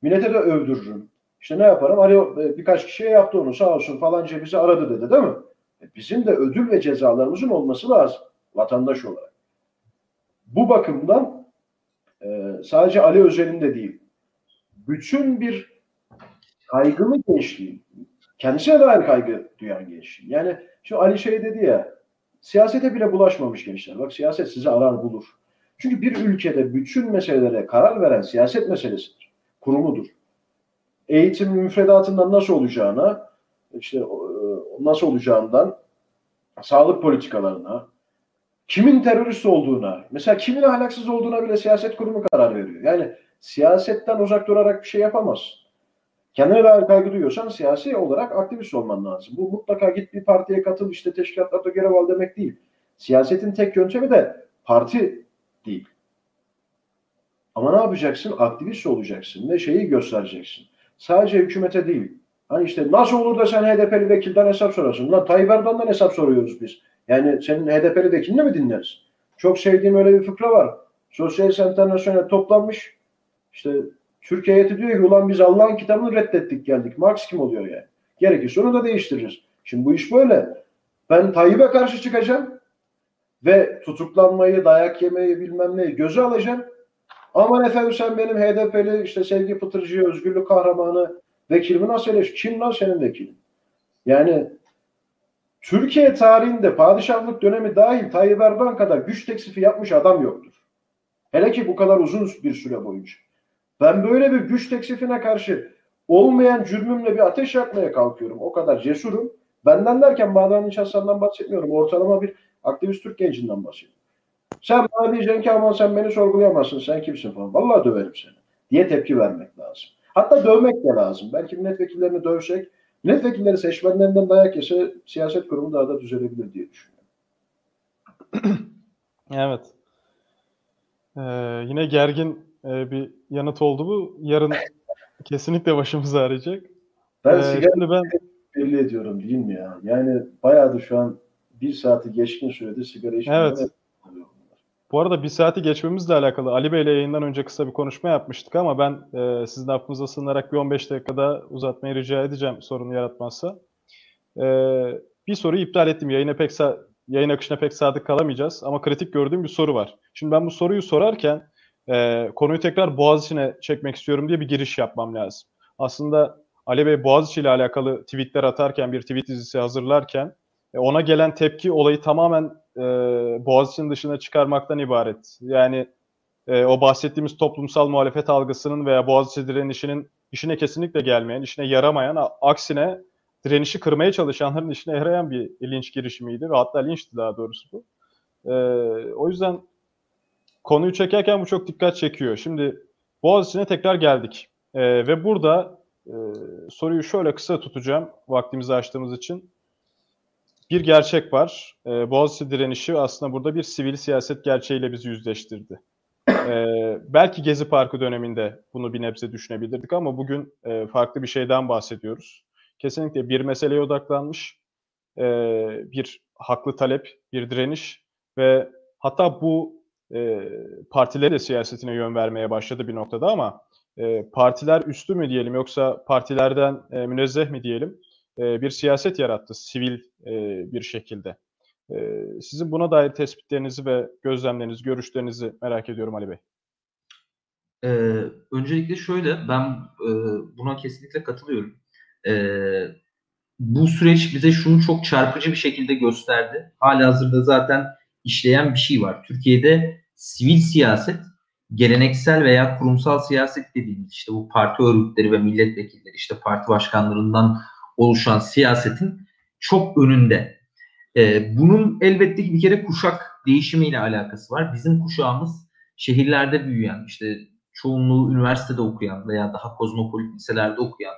millete de övdürürüm. İşte ne yaparım? Hani birkaç kişiye yaptı onu, sağ olsun falanca bizi aradı dedi, değil mi? Bizim de ödül ve cezalarımızın olması lazım vatandaş olarak. Bu bakımdan sadece Ali özelinde değil, bütün bir kaygılı gençliğin, kendisine dair kaygı duyan gençliğin. Yani şu Ali şey dedi ya, siyasete bile bulaşmamış gençler. Bak siyaset sizi arar bulur. Çünkü bir ülkede bütün meselelere karar veren siyaset meselesidir, kurumudur. Eğitim müfredatından nasıl olacağına, işte nasıl olacağından, sağlık politikalarına, kimin terörist olduğuna, mesela kimin ahlaksız olduğuna bile siyaset kurumu karar veriyor. Yani siyasetten uzak durarak bir şey yapamazsın. Kendine dair kaygı duyuyorsan siyasi olarak aktivist olman lazım. Bu mutlaka git bir partiye katıl, işte teşkilatlarda görev al demek değil. Siyasetin tek yöntemi de parti değil. Ama ne yapacaksın? Aktivist olacaksın ve şeyi göstereceksin. Sadece hükümete değil. Hani işte nasıl olur da sen H D P'li vekilden hesap sorarsın? Lan Tayyip Erdoğan'dan hesap soruyoruz biz. Yani senin H D P'li vekilini mi dinleriz? Çok sevdiğim öyle bir fıkra var. Sosyalist Enternasyonel toplanmış. İşte Türkiye heyeti diyor ki ulan biz Allah'ın kitabını reddettik geldik. Marx kim oluyor yani? Gerekirse onu da değiştiririz. Şimdi bu iş böyle. Ben Tayyip'e karşı çıkacağım. ve tutuklanmayı, dayak yemeyi, bilmem neyi göze alacağım. Aman efendim sen benim H D P'li işte Sevgi Pıtırcı'yı, özgürlük kahramanı vekilimi nasıl eleştir? Kim lan senin vekilin? Yani Türkiye tarihinde padişahlık dönemi dahil Tayyip Erdoğan kadar güç teklifi yapmış adam yoktur. Hele ki bu kadar uzun bir süre boyunca. Ben böyle bir güç teklifine karşı olmayan cürmümle bir ateş yakmaya kalkıyorum. O kadar cesurum. Benden derken Badran Dinçarsan'dan bahsetmiyorum. Ortalama bir aktivist Türk gencinden bahsediyorum. Sen bana diyeceksin ki aman sen beni sorgulayamazsın, sen kimsin falan. Vallahi döverim seni diye tepki vermek lazım. Hatta dövmek de lazım. Belki milletvekillerini dövsek, milletvekilleri seçmenlerinden dayak yese siyaset kurumu daha da düzelebilir diye düşünüyorum. Evet. Ee, yine gergin e, bir yanıt oldu bu. Yarın kesinlikle başımıza ağrıyacak. Ben ee, sigara ben... belli ediyorum değil mi ya? Yani bayağı da şu an bir saati geçkin sürede sigara içmeye evet. Bu arada bir saati geçmemizle alakalı Ali Bey'le yayından önce kısa bir konuşma yapmıştık ama ben e, sizin affınıza sığınarak bir on beş dakikada uzatmayı rica edeceğim sorun yaratmazsa. E, bir soruyu iptal ettim. Yayına pek yayın akışına pek sadık kalamayacağız ama kritik gördüğüm bir soru var. Şimdi ben bu soruyu sorarken e, konuyu tekrar Boğaziçi'ne çekmek istiyorum diye bir giriş yapmam lazım. Aslında Ali Bey Boğaziçi ile alakalı tweetler atarken, bir tweet dizisi hazırlarken e, ona gelen tepki olayı tamamen E, Boğaziçi'nin dışına çıkarmaktan ibaret. Yani e, o bahsettiğimiz toplumsal muhalefet algısının veya Boğaziçi direnişinin işine kesinlikle gelmeyen, işine yaramayan, aksine direnişi kırmaya çalışanların işine yarayan bir linç girişimiydi ve hatta linçti daha doğrusu bu. E, o yüzden konuyu çekerken bu çok dikkat çekiyor. Şimdi Boğaziçi'ne tekrar geldik e, ve burada e, soruyu şöyle kısa tutacağım vaktimizi açtığımız için. Bir gerçek var. Ee, Boğaziçi direnişi aslında burada bir sivil siyaset gerçeğiyle bizi yüzleştirdi. Ee, belki Gezi Parkı döneminde bunu bir nebze düşünebilirdik ama bugün e, farklı bir şeyden bahsediyoruz. Kesinlikle bir meseleye odaklanmış, e, bir haklı talep, bir direniş ve hatta bu e, partiler de siyasetine yön vermeye başladı bir noktada ama e, partiler üstü mü diyelim yoksa partilerden e, münezzeh mi diyelim? Bir siyaset yarattı sivil bir şekilde. Sizin buna dair tespitlerinizi ve gözlemlerinizi, görüşlerinizi merak ediyorum Ali Bey. Ee, öncelikle şöyle, ben buna kesinlikle katılıyorum. Ee, bu süreç bize şunu çok çarpıcı bir şekilde gösterdi. Halihazırda zaten işleyen bir şey var. Türkiye'de sivil siyaset, geleneksel veya kurumsal siyaset dediğimiz işte bu parti örgütleri ve milletvekilleri, işte parti başkanlarından oluşan siyasetin çok önünde. Ee, bunun elbette ki bir kere kuşak değişimiyle alakası var. Bizim kuşağımız şehirlerde büyüyen, işte çoğunluğu üniversitede okuyan veya daha kozmopolit liselerde okuyan,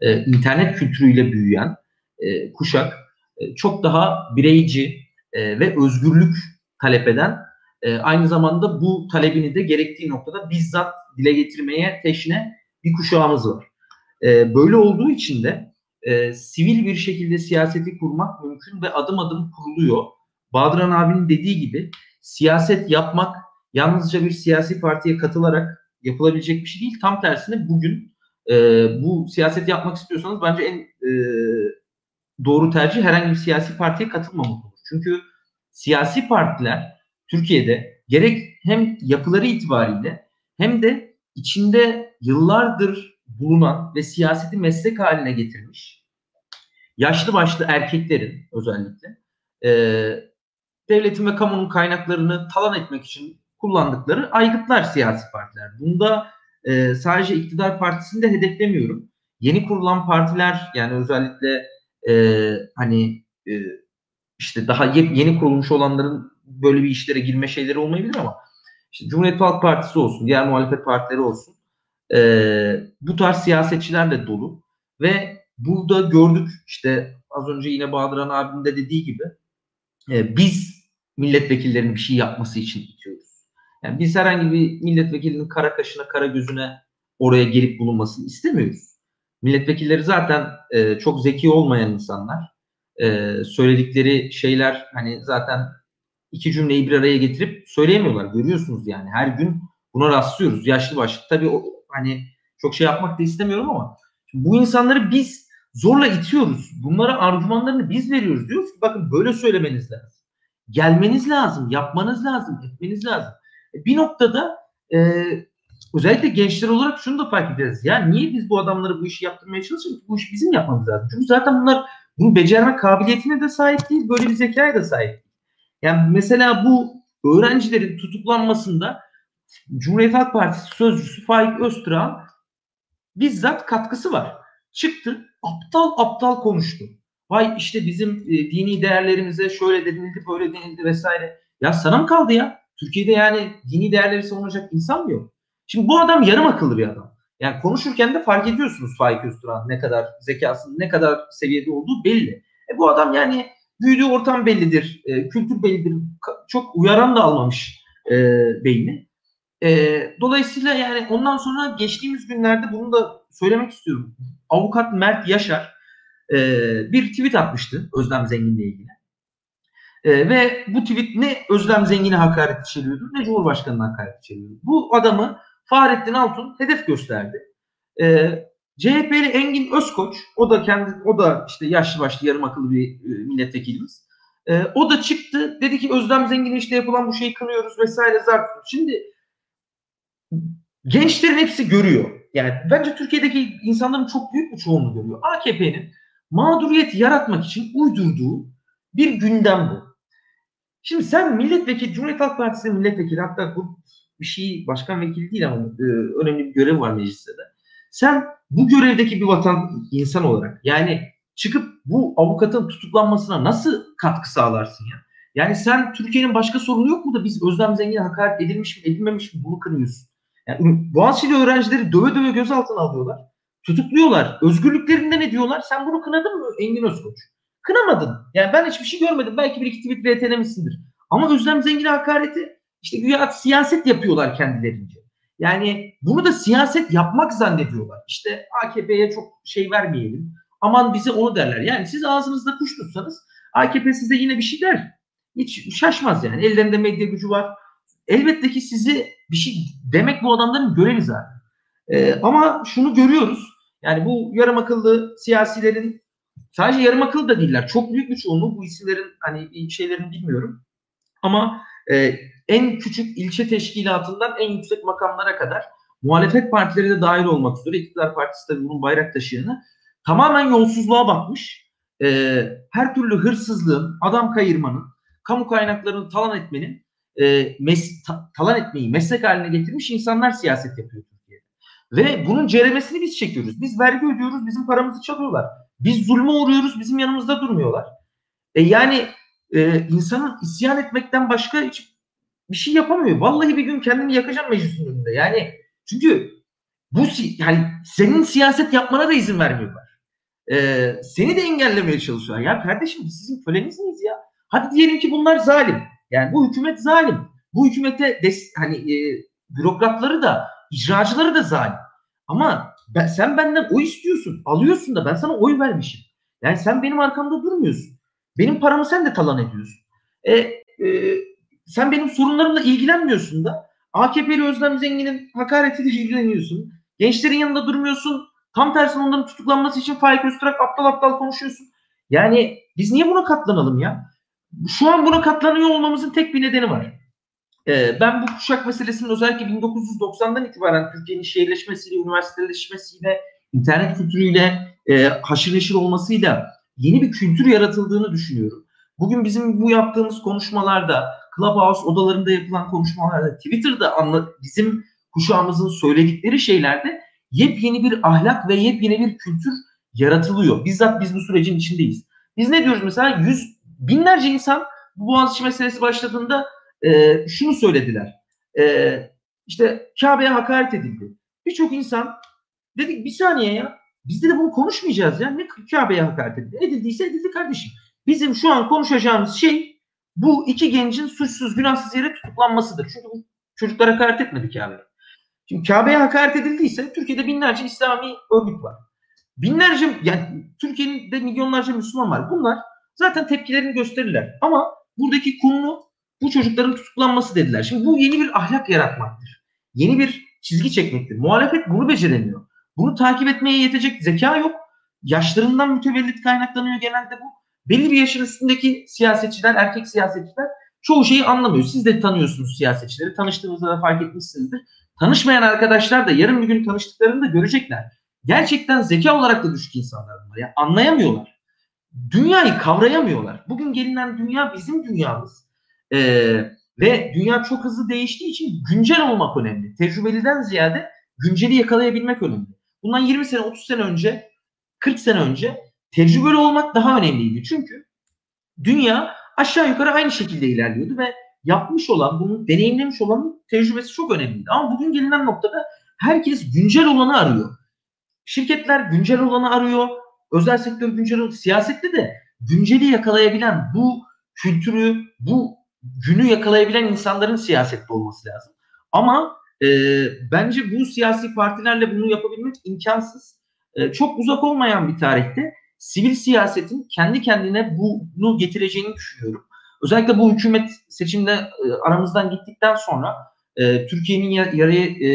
e, internet kültürüyle büyüyen e, kuşak e, çok daha bireyci e, ve özgürlük talep eden, e, aynı zamanda bu talebini de gerektiği noktada bizzat dile getirmeye teşne bir kuşağımız var. E, böyle olduğu için de E, sivil bir şekilde siyaseti kurmak mümkün ve adım adım kuruluyor. Badran abinin dediği gibi siyaset yapmak yalnızca bir siyasi partiye katılarak yapılabilecek bir şey değil. Tam tersine bugün e, bu siyaset yapmak istiyorsanız bence en e, doğru tercih herhangi bir siyasi partiye katılmamak olur. Çünkü siyasi partiler Türkiye'de gerek hem yapıları itibariyle hem de içinde yıllardır bulunan ve siyaseti meslek haline getirmiş yaşlı başlı erkeklerin özellikle e, devletin ve kamunun kaynaklarını talan etmek için kullandıkları aygıtlar siyasi partiler. Bunda e, sadece iktidar partisini de hedeflemiyorum. Yeni kurulan partiler yani özellikle e, hani e, işte daha yeni kurulmuş olanların böyle bir işlere girme şeyleri olmayabilir ama işte Cumhuriyet Halk Partisi olsun, diğer muhalefet partileri olsun. Ee, bu tarz siyasetçilerle dolu ve burada gördük işte az önce yine Bahadır abinin de dediği gibi e, biz milletvekillerinin bir şey yapması için itiyoruz. Yani biz herhangi bir milletvekilinin kara kaşına kara gözüne oraya gelip bulunmasını istemiyoruz. Milletvekilleri zaten e, çok zeki olmayan insanlar. E, söyledikleri şeyler hani zaten iki cümleyi bir araya getirip söyleyemiyorlar. Görüyorsunuz yani her gün buna rastlıyoruz. Yaşlı başlı tabii o hani çok şey yapmak da istemiyorum ama bu insanları biz zorla itiyoruz. Bunlara argümanlarını biz veriyoruz. Diyoruz ki bakın böyle söylemeniz lazım. gelmeniz lazım, yapmanız lazım, etmeniz lazım. Bir noktada e, özellikle gençler olarak şunu da fark ederiz. Ya niye biz bu adamları bu işi yaptırmaya çalışıyoruz? Bu işi bizim yapmamız lazım. Çünkü zaten bunlar bunu becerme kabiliyetine de sahip değil, böyle bir zekaya da sahip değil. Yani mesela bu öğrencilerin tutuklanmasında Cumhuriyet Halk Partisi sözcüsü Faik Öztürk'ün bizzat katkısı var. Çıktı, aptal aptal konuştu. Vay işte bizim e, dini değerlerimize şöyle denildi, böyle denildi vesaire. Ya sana mı kaldı ya? Türkiye'de yani dini değerleri savunacak insan mı yok? Şimdi bu adam yarım akıllı bir adam. Yani konuşurken de fark ediyorsunuz Faik Öztürk'ün ne kadar zekasının, ne kadar seviyede olduğu belli. E, bu adam yani büyüdüğü ortam bellidir, e, kültür bellidir, çok uyaran da almamış e, beyni. E, dolayısıyla yani ondan sonra geçtiğimiz günlerde bunu da söylemek istiyorum. Avukat Mert Yaşar e, bir tweet atmıştı Özlem Zengin'le ilgili. E, ve bu tweet ne Özlem Zengin'e hakaret içeriyordu ne Cumhurbaşkanı'na hakaret içeriyordu. Bu adamı Fahrettin Altun hedef gösterdi. E, C H P'li Engin Özkoç, o da kendi, o da işte yaşlı başlı yarım akıllı bir e, milletvekilimiz. E, o da çıktı dedi ki Özlem Zengin'e işte yapılan bu şeyi kınıyoruz vesaire zarf. Şimdi gençlerin hepsi görüyor. Yani bence Türkiye'deki insanların çok büyük bir çoğunluğu görüyor. A K P'nin mağduriyet yaratmak için uydurduğu bir gündem bu. Şimdi sen milletvekili, Cumhuriyet Halk Partisi'nin milletvekili, hatta bu bir şey başkan vekili değil ama e, önemli bir görev var mecliste de. Sen bu görevdeki bir vatan insan olarak yani çıkıp bu avukatın tutuklanmasına nasıl katkı sağlarsın ya? Yani sen Türkiye'nin başka sorunu yok mu da biz Özlem Zengin'e hakaret edilmiş mi edilmemiş mi bunu kınıyorsun? Yani Boğaziçi'li öğrencileri döve döve gözaltına alıyorlar. Tutukluyorlar. Özgürlüklerinde ne diyorlar? Sen bunu kınadın mı Engin Özkoç? Kınamadın. Yani ben hiçbir şey görmedim. Belki bir iki tweet retelemişsindir. Ama Özlem Zengin'e hakareti işte güya siyaset yapıyorlar kendilerince. Yani bunu da siyaset yapmak zannediyorlar. İşte A K P'ye çok şey vermeyelim. Aman bize onu derler. Yani siz ağzınızda kuş tutsanız A K P size yine bir şey der. Hiç şaşmaz yani. Ellerinde medya gücü var. Elbette ki sizi bir şey demek bu adamların görevi zaten. Ee, ama şunu görüyoruz. Yani bu yarım akıllı siyasilerin, sadece yarım akıllı da değiller. Çok büyük bir çoğunluğu bu isimlerin hani şeylerini bilmiyorum. Ama e, en küçük ilçe teşkilatından en yüksek makamlara kadar muhalefet partileri de dahil olmak üzere iktidar partisi de bunun bayrak taşıyanı tamamen yolsuzluğa bakmış. E, her türlü hırsızlığın, adam kayırmanın, kamu kaynaklarını talan etmenin E, mes, ta, talan etmeyi meslek haline getirmiş insanlar siyaset yapıyor Türkiye'de. Ve bunun ceremesini biz çekiyoruz. Biz vergi ödüyoruz, bizim paramızı çalıyorlar. Biz zulme uğruyoruz, bizim yanımızda durmuyorlar. E yani e, insanın isyan etmekten başka hiç bir şey yapamıyor. Vallahi bir gün kendini yakacağım meclisin önünde. Yani çünkü bu yani senin siyaset yapmana da izin vermiyorlar. E, seni de engellemeye çalışıyorlar. Ya kardeşim biz sizin köleniz miyiz ya? Hadi diyelim ki bunlar zalim. Yani bu hükümet zalim. Bu hükümete des, hani e, bürokratları da, icracıları da zalim. Ama ben, sen benden oy istiyorsun, alıyorsun da ben sana oy vermişim. Yani sen benim arkamda durmuyorsun. Benim paramı sen de talan ediyorsun. E, e, sen benim sorunlarımla ilgilenmiyorsun da A K P'li Özlem Zengin'in hakaretiyle ilgileniyorsun. Gençlerin yanında durmuyorsun. Tam tersine onların tutuklanması için Faik Öztürk aptal aptal konuşuyorsun. Yani biz niye buna katlanalım ya? Şu an buna katlanıyor olmamızın tek bir nedeni var. Ee, ben bu kuşak meselesinin özellikle bin dokuz yüz doksandan itibaren Türkiye'nin şehirleşmesiyle, üniversiteleşmesiyle, internet kültürüyle, e, haşır neşir olmasıyla yeni bir kültür yaratıldığını düşünüyorum. Bugün bizim bu yaptığımız konuşmalarda, Clubhouse odalarında yapılan konuşmalarda, Twitter'da anla, bizim kuşağımızın söyledikleri şeylerde yepyeni bir ahlak ve yepyeni bir kültür yaratılıyor. Bizzat biz bu sürecin içindeyiz. Biz ne diyoruz mesela? yüz Binlerce insan bu Boğaziçi meselesi başladığında e, şunu söylediler. E, işte Kabe'ye hakaret edildi. Birçok insan dedik bir saniye ya bizde de bunu konuşmayacağız ya. Ne Kabe'ye hakaret edildi? Edildiyse edildi kardeşim. Bizim şu an konuşacağımız şey bu iki gencin suçsuz günahsız yere tutuklanmasıdır. Çünkü bu çocuklar hakaret etmedi Kabe'ye. Şimdi Kabe'ye hakaret edildiyse Türkiye'de binlerce İslami örgüt var. Binlerce yani Türkiye'nin de milyonlarca Müslüman var. Bunlar zaten tepkilerini gösterirler. Ama buradaki konu bu çocukların tutuklanması dediler. Şimdi bu yeni bir ahlak yaratmaktır. Yeni bir çizgi çekmektir. Muhalefet bunu beceremiyor. Bunu takip etmeye yetecek zeka yok. Yaşlarından mütevellit kaynaklanıyor genelde bu. Belli bir yaşın üstündeki siyasetçiler, erkek siyasetçiler çoğu şeyi anlamıyor. Siz de tanıyorsunuz siyasetçileri. Tanıştığınızda da fark etmişsinizdir. Tanışmayan arkadaşlar da yarın bir gün tanıştıklarını da görecekler. Gerçekten zeka olarak da düşük insanlar bunlar. Yani anlayamıyorlar. Dünyayı kavrayamıyorlar. Bugün gelinen dünya bizim dünyamız. Ee, ve dünya çok hızlı değiştiği için güncel olmak önemli. Tecrübeliden ziyade günceli yakalayabilmek önemli. Bundan yirmi sene, otuz sene önce, kırk sene önce tecrübeli olmak daha önemliydi. Çünkü dünya aşağı yukarı aynı şekilde ilerliyordu ve yapmış olan, bunu deneyimlemiş olanın tecrübesi çok önemliydi. Ama bugün gelinen noktada herkes güncel olanı arıyor. Şirketler güncel olanı arıyor. Özel sektör güncel olanı. Siyasette de günceli yakalayabilen, bu kültürü, bu günü yakalayabilen insanların siyasette olması lazım. Ama e, bence bu siyasi partilerle bunu yapabilmek imkansız. E, çok uzak olmayan bir tarihte sivil siyasetin kendi kendine bunu getireceğini düşünüyorum. Özellikle bu hükümet seçimde aramızdan gittikten sonra e, Türkiye'nin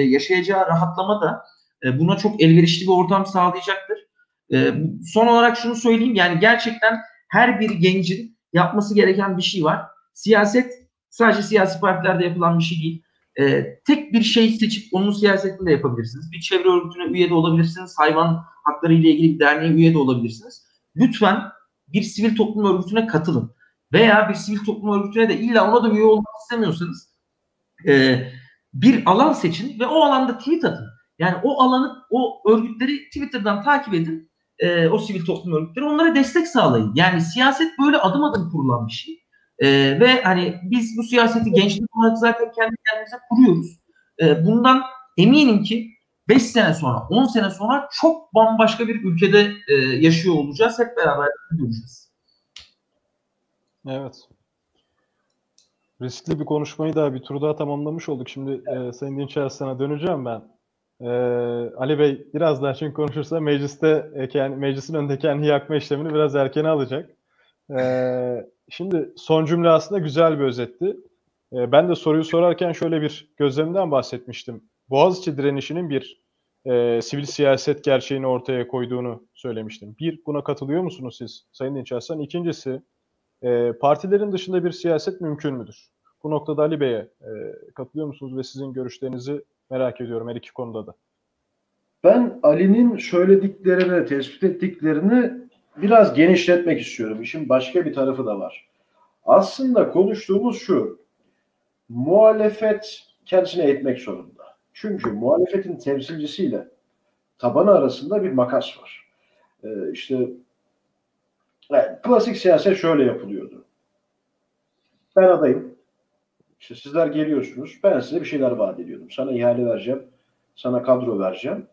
yaşayacağı rahatlama da e, buna çok elverişli bir ortam sağlayacaktır. E, son olarak şunu söyleyeyim, yani gerçekten her bir gencin yapması gereken bir şey var. Siyaset sadece siyasi partilerde yapılan bir şey değil. E, tek bir şey seçip onun siyasetini de yapabilirsiniz. Bir çevre örgütüne üye de olabilirsiniz. Hayvan hakları ile ilgili bir derneğe üye de olabilirsiniz. Lütfen bir sivil toplum örgütüne katılın. Veya bir sivil toplum örgütüne de illa ona da üye olmak istemiyorsanız e, bir alan seçin ve o alanda tweet atın. Yani o alanı, o örgütleri Twitter'dan takip edin. E, o sivil toplum örgütleri, onlara destek sağlayın. Yani siyaset böyle adım adım kurulan bir şey. Ee, ve hani biz bu siyaseti gençlik olarak zaten kendi kendimize kuruyoruz. Ee, bundan eminim ki beş sene sonra, on sene sonra çok bambaşka bir ülkede e, yaşıyor olacağız. Hep beraber göreceğiz. Evet. Riskli bir konuşmayı da bir tur daha tamamlamış olduk. Şimdi e, Sayın Dinç Hasan'a döneceğim ben. E, Ali Bey biraz daha çünkü konuşursa mecliste e, meclisin önündeki yani yakma işlemini biraz erken alacak. Evet. Şimdi son cümle aslında güzel bir özetti. Ee, ben de soruyu sorarken şöyle bir gözlemden bahsetmiştim. Boğaziçi direnişinin bir e, sivil siyaset gerçeğini ortaya koyduğunu söylemiştim. Bir, buna katılıyor musunuz siz Sayın Dinç Hasan? İkincisi, e, partilerin dışında bir siyaset mümkün müdür? Bu noktada Ali Bey'e e, katılıyor musunuz ve sizin görüşlerinizi merak ediyorum her iki konuda da. Ben Ali'nin söylediklerini, tespit ettiklerini biraz genişletmek istiyorum. İşin başka bir tarafı da var. Aslında konuştuğumuz şu. Muhalefet kendisine eğitmek zorunda. Çünkü muhalefetin temsilcisiyle tabanı arasında bir makas var. Ee, işte yani klasik siyaset şöyle yapılıyordu. Ben adayım. İşte sizler geliyorsunuz. Ben size bir şeyler vaat ediyordum. Sana ihale vereceğim. Sana kadro vereceğim.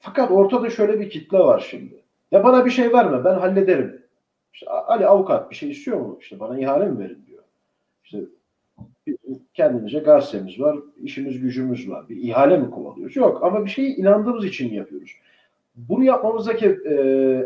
Fakat ortada şöyle bir kitle var şimdi. Ya bana bir şey verme, ben hallederim. İşte Ali avukat bir şey istiyor mu? İşte bana ihale mi verin diyor. İşte kendimize gazetemiz var, işimiz gücümüz var. Bir ihale mi kovalıyoruz? Yok, ama bir şeyi inandığımız için yapıyoruz. Bunu yapmamızdaki e,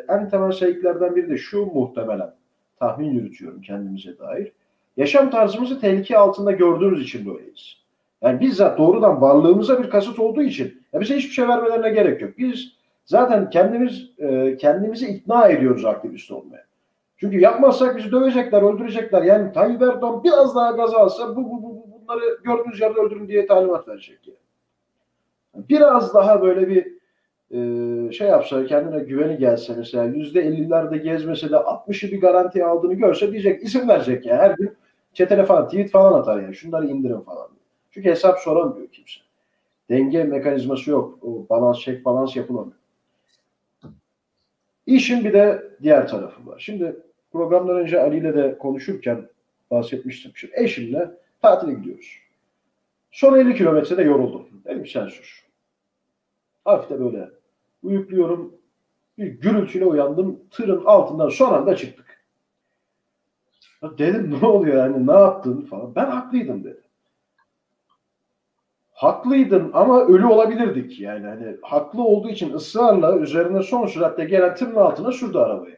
en temel sebeplerden biri de şu muhtemelen. Tahmin yürütüyorum kendimize dair. Yaşam tarzımızı tehlike altında gördüğümüz için böyleyiz. Yani bizzat doğrudan varlığımıza bir kasıt olduğu için ya bize hiçbir şey vermelerine gerek yok. Biz zaten kendimiz e, kendimizi ikna ediyoruz aktivist olmaya. Çünkü yapmazsak bizi dövecekler, öldürecekler. Yani Tayyip Erdoğan biraz daha gaza alsa bu, bu, bu, bunları gördüğünüz yerde öldürün diye talimat verecek. Yani biraz daha böyle bir e, şey yapsa, kendine güveni gelse mesela yüzde ellilerde gezmese de altmışı bir garantiye aldığını görse diyecek, isim verecek ya. Yani. Her gün çetele falan, tweet falan atar ya. Yani. Şunları indirin falan diyor. Çünkü hesap soramıyor kimse. Denge mekanizması yok. O balans, çek balans yapılamıyor. İşin bir de diğer tarafı var. Şimdi programdan önce Ali ile de konuşurken bahsetmiştim. Şimdi eşimle tatile gidiyoruz. Son elli kilometrede yoruldum. Dedim sen sus. Hafif de böyle uyukluyorum. Bir gürültüyle uyandım. Tırın altından son anda çıktık. Dedim ne oluyor yani, ne yaptın falan. Ben haklıydım dedi. Haklıydın ama ölü olabilirdik yani. Hani haklı olduğu için ısrarla üzerine son süratte gelen tırın altına sürdü arabayı.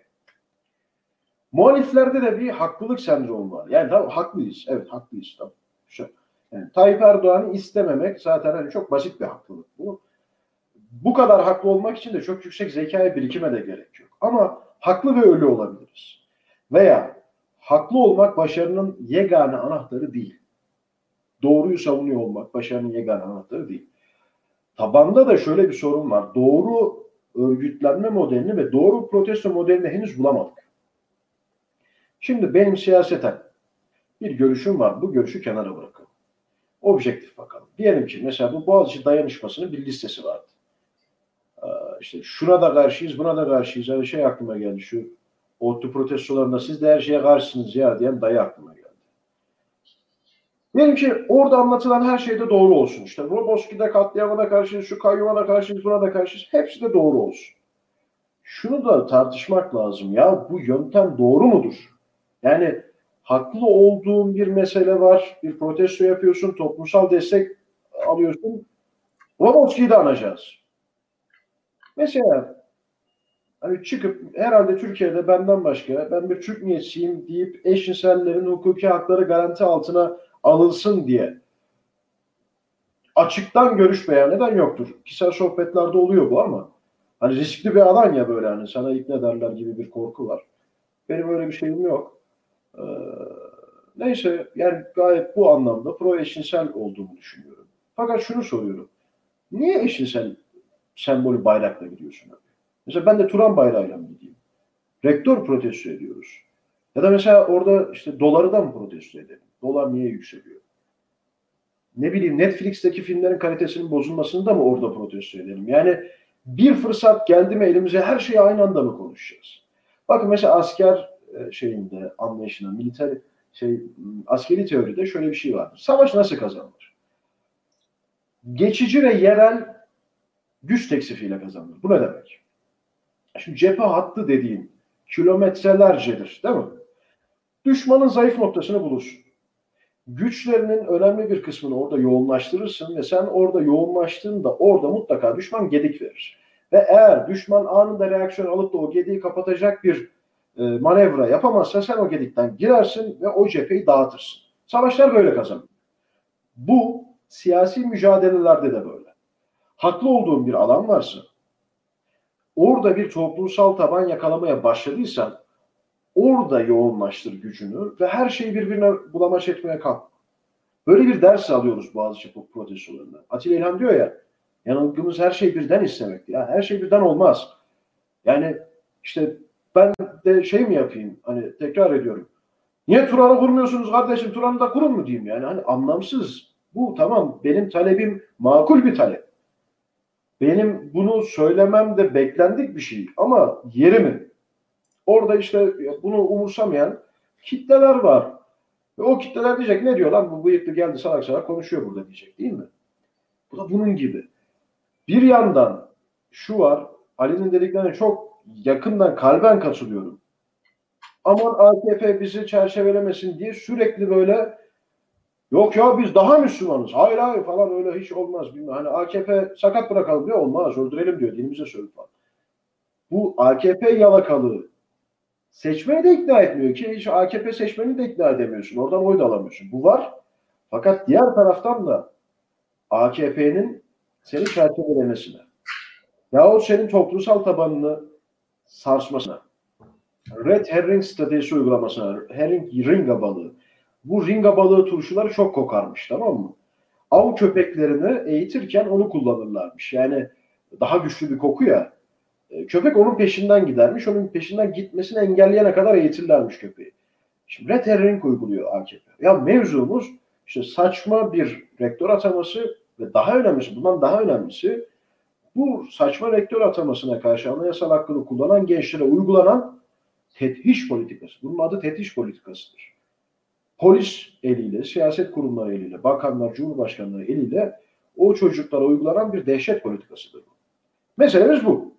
Muhaliflerde de bir haklılık sendromu var. Yani tamam haklıyız. Evet haklıyız. Tamam. Şu, yani, Tayyip Erdoğan'ı istememek zaten hani çok basit bir haklılık bu. Bu kadar haklı olmak için de çok yüksek zekaya birikime de gerek yok. Ama haklı ve ölü olabiliriz. Veya Haklı olmak başarının yegane anahtarı değil. Doğruyu savunuyor olmak başarının yegane anahtarı değil. Tabanda da şöyle bir sorun var. Doğru örgütlenme modelini ve doğru protesto modelini henüz bulamadık. Şimdi benim siyaseten bir görüşüm var. Bu görüşü kenara bırakalım. Objektif bakalım. Diyelim ki mesela bu Boğaziçi dayanışmasının bir listesi vardı. Ee, işte şuna da karşıyız, buna da karşıyız. Yani şey aklıma geldi şu. Otlu protestolarında siz de her şeye karşısınız ya diyen dayı aklıma geldi. Diyelim ki orada anlatılan her şey de doğru olsun. İşte Roboski'de katliamına karşıyız, şu kayyumana karşıyız, buna da karşıyız. Hepsi de doğru olsun. Şunu da tartışmak lazım ya. Bu yöntem doğru mudur? Yani haklı olduğun bir mesele var. Bir protesto yapıyorsun. Toplumsal destek alıyorsun. Roboski'yi de anacağız. Mesela hani çıkıp herhalde Türkiye'de benden başka ben bir Türk niyetçiyim deyip eşcinsellerin hukuki hakları garanti altına alılsın diye açıktan görüş beyan eden yoktur. Kişisel sohbetlerde oluyor bu ama hani riskli bir alan ya böyle hani sana ikna ederler gibi bir korku var. Benim öyle bir şeyim yok. Ee, neyse yani gayet bu anlamda pro eşcinsel olduğumu düşünüyorum. Fakat şunu soruyorum. Niye eşcinsel sembolü bayrakla gidiyorsun abi? Mesela ben de Turan bayrağıyla mı gideyim? Rektör protesto ediyoruz. Ya da mesela orada işte doları da mı protesto edelim? Dolar niye yükseliyor? Ne bileyim Netflix'teki filmlerin kalitesinin bozulmasını da mı orada protesto edelim? Yani bir fırsat geldi mi elimize her şeyi aynı anda mı konuşacağız? Bakın mesela asker şeyinde anlayışına, militer şey askeri teoride şöyle bir şey vardır. Savaş nasıl kazanılır? Geçici ve yerel güç teksifiyle kazanılır. Bu ne demek? Şimdi cephe hattı dediğin kilometrelercedir, değil mi? Düşmanın zayıf noktasını bulursun. Güçlerinin önemli bir kısmını orada yoğunlaştırırsın ve sen orada yoğunlaştığında orada mutlaka düşman gedik verir. Ve eğer düşman anında reaksiyon alıp da o gediği kapatacak bir e, manevra yapamazsa sen o gedikten girersin ve o cepheyi dağıtırsın. Savaşlar böyle kazanır. Bu siyasi mücadelelerde de böyle. Haklı olduğun bir alan varsa, orada bir toplumsal taban yakalamaya başladıysan orada yoğunlaştır gücünü ve her şeyi birbirine bulamaç etmeye kalk. Böyle bir ders alıyoruz Boğaziçi protestolarında. Atilla İlhan diyor ya, yanılgımız her şeyi birden istemekti. Ya her şey birden olmaz. Yani işte ben de şey mi yapayım? Hani tekrar ediyorum. Niye Turan'ı kurmuyorsunuz kardeşim? Turan'ı da kurun mu diyeyim? Yani hani anlamsız. Bu tamam benim talebim makul bir talep. Benim bunu söylemem de beklendik bir şey ama yeri mi? Orada işte bunu umursamayan kitleler var. Ve o kitleler diyecek ne diyor lan bu bıyıklı geldi salak salak konuşuyor burada diyecek değil mi? Bu da bunun gibi. Bir yandan şu var Ali'nin dediklerine çok yakından kalben katılıyorum. Aman A K P bizi çerçevelemesin diye sürekli böyle yok ya biz daha Müslümanız. Hayır hayır falan öyle hiç olmaz. Bilmem. Hani A K P sakat bırakalım diyor olmaz. Öldürelim diyor. Dilimize söylüyor falan. Bu A K P yalakalığı seçmeni de ikna etmiyor ki. Hiç A K P seçmeni de ikna edemiyorsun. Oradan oy da alamıyorsun. Bu var. Fakat diğer taraftan da A K P'nin seni çerçevelemesine yahut senin toplumsal tabanını sarsmasına, red herring stratejisi uygulamasına, herring ringa balığı. Bu ringa balığı turşuları çok kokarmış tamam mı? Av köpeklerini eğitirken onu kullanırlarmış. Yani daha güçlü bir koku ya. Köpek onun peşinden gidermiş. Onun peşinden gitmesini engelleyene kadar eğitirlermiş köpeği. Şimdi red herring uyguluyor A K P. Ya mevzumuz işte saçma bir rektör ataması ve daha önemlisi bundan daha önemlisi bu saçma rektör atamasına karşı anayasal hakkını kullanan gençlere uygulanan tethiş politikası. Bunun adı tethiş politikasıdır. Polis eliyle, siyaset kurumları eliyle, bakanlar, cumhurbaşkanları eliyle o çocuklara uygulanan bir dehşet politikasıdır. Meselemiz bu.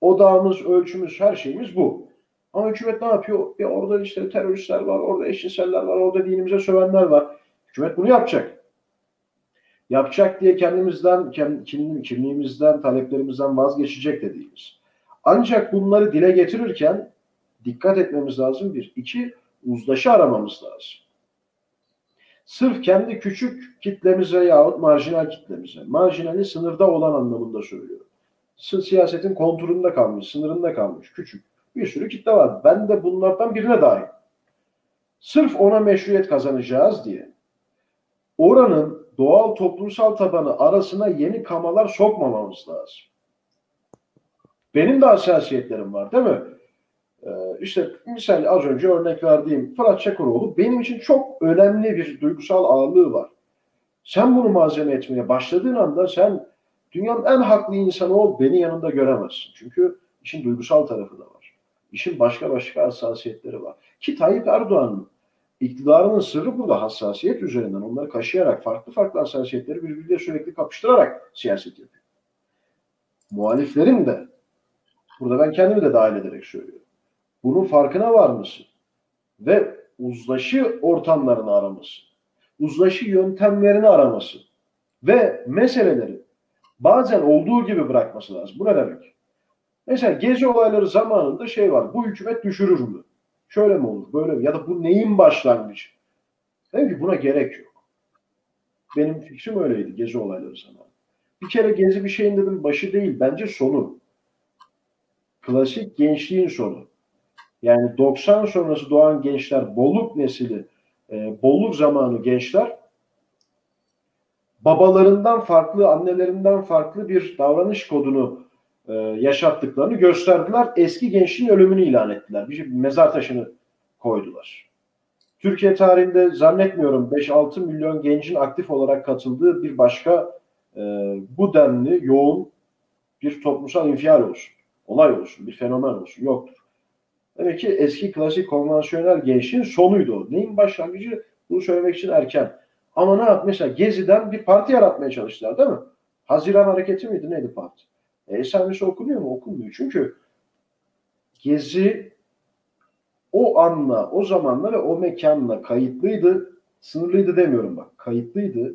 Odağımız, ölçümüz, her şeyimiz bu. Ama hükümet ne yapıyor? Ya orada işte teröristler var, orada eşcinseller var, orada dinimize sövenler var. Hükümet bunu yapacak. Yapacak diye kendimizden, kimliğimizden, taleplerimizden vazgeçecek de değiliz. Ancak bunları dile getirirken dikkat etmemiz lazım. Bir, iki, uzlaşı aramamız lazım. Sırf kendi küçük kitlemize yahut marjinal kitlemize. Marjinali sınırda olan anlamında söylüyorum. Siyasetin konturunda kalmış, sınırında kalmış, küçük bir sürü kitle var. Ben de bunlardan birine dahil. Sırf ona meşruiyet kazanacağız diye oranın doğal toplumsal tabanı arasına yeni kamalar sokmamamız lazım. Benim de hassasiyetlerim var, değil mi? Ee, işte misal az önce örnek verdiğim Fırat Çakıroğlu benim için çok önemli bir duygusal ağırlığı var. Sen bunu malzeme etmeye başladığın anda sen dünyanın en haklı insanı ol, beni yanında göremezsin. Çünkü işin duygusal tarafı da var. İşin başka başka hassasiyetleri var. Ki Tayyip Erdoğan'ın iktidarının sırrı burada hassasiyet üzerinden onları kaşıyarak farklı farklı hassasiyetleri birbiriyle sürekli kapıştırarak siyaset yapıyor. Muhaliflerin de burada ben kendimi de dahil ederek söylüyorum. Bunun farkına varması ve uzlaşı ortamlarını araması, uzlaşı yöntemlerini araması ve meseleleri bazen olduğu gibi bırakması lazım. Bu ne demek? Mesela Gezi olayları zamanında şey var, bu hükümet düşürür mü? Şöyle mi olur, böyle mi? Ya da bu neyin başlangıcı? Demek ki buna gerek yok. Benim fikrim öyleydi Gezi olayları zamanında. Bir kere Gezi bir şeyin dedim başı değil, bence sonu. Klasik gençliğin sonu. Yani doksan sonrası doğan gençler, bolluk nesili, e, bolluk zamanı gençler babalarından farklı, annelerinden farklı bir davranış kodunu e, yaşattıklarını gösterdiler. Eski gençliğin ölümünü ilan ettiler. Bir mezar taşını koydular. Türkiye tarihinde zannetmiyorum beş altı milyon gencin aktif olarak katıldığı bir başka e, bu denli yoğun bir toplumsal infial olsun. Olay olsun, bir fenomen olsun. Yoktur. Demek ki eski klasik konvansiyonel gençliğin sonuydu o. Neyin başlangıcı? Bunu söylemek için erken. Ama ne yaptı? Mesela Gezi'den bir parti yaratmaya çalıştılar, değil mi? Haziran hareketi miydi? Neydi parti? E, esamesi okunuyor mu? Okunmuyor. Çünkü Gezi o anla, o zamanla ve o mekanla kayıtlıydı. Sınırlıydı demiyorum bak. Kayıtlıydı.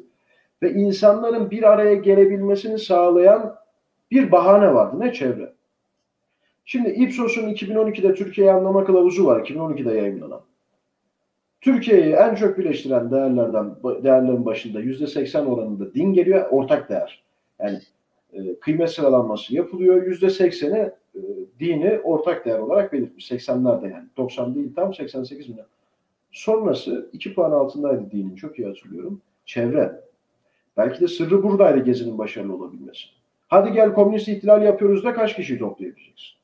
Ve insanların bir araya gelebilmesini sağlayan bir bahane vardı. Ne çevre? Şimdi İpsos'un iki bin on iki'de Türkiye'yi anlama kılavuzu var. iki bin on iki'de yayınlanan. Türkiye'yi en çok birleştiren değerlerden değerlerin başında yüzde seksen oranında din geliyor. Ortak değer. Yani e, kıymet sıralanması yapılıyor. yüzde sekseni e, dini ortak değer olarak belirtmiş. seksenlerde yani. doksan değil tam seksen sekiz bin. Sonrası iki puan altındaydı dinin. Çok iyi hatırlıyorum. Çevre. Belki de sırrı buradaydı Gezi'nin başarılı olabilmesi. Hadi gel komünist ihtilal yapıyoruz da kaç kişiyi toplayabileceksin?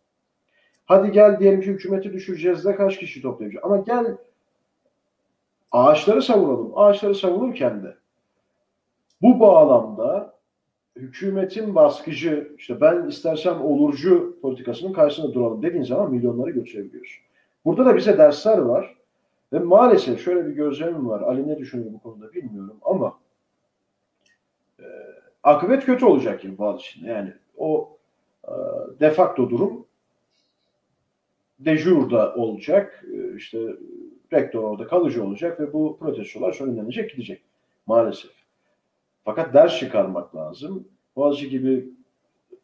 Hadi gel diyelim ki hükümeti düşüreceğiz de kaç kişi toplayacağız. Ama gel ağaçları savunalım. Ağaçları savunurken de bu bağlamda hükümetin baskıcı, işte ben istersem olurcu politikasının karşısında duralım dediğin zaman milyonları götürebiliyorsun. Burada da bize dersler var. Ve maalesef şöyle bir gözlemim var. Ali ne düşünüyor bu konuda bilmiyorum ama e, akıbet kötü olacak gibi bazı için. Yani o e, de facto durum dejurda olacak, işte rektör orada kalıcı olacak ve bu protestolar sönümlenecek, gidecek maalesef. Fakat ders çıkarmak lazım. Boğaziçi gibi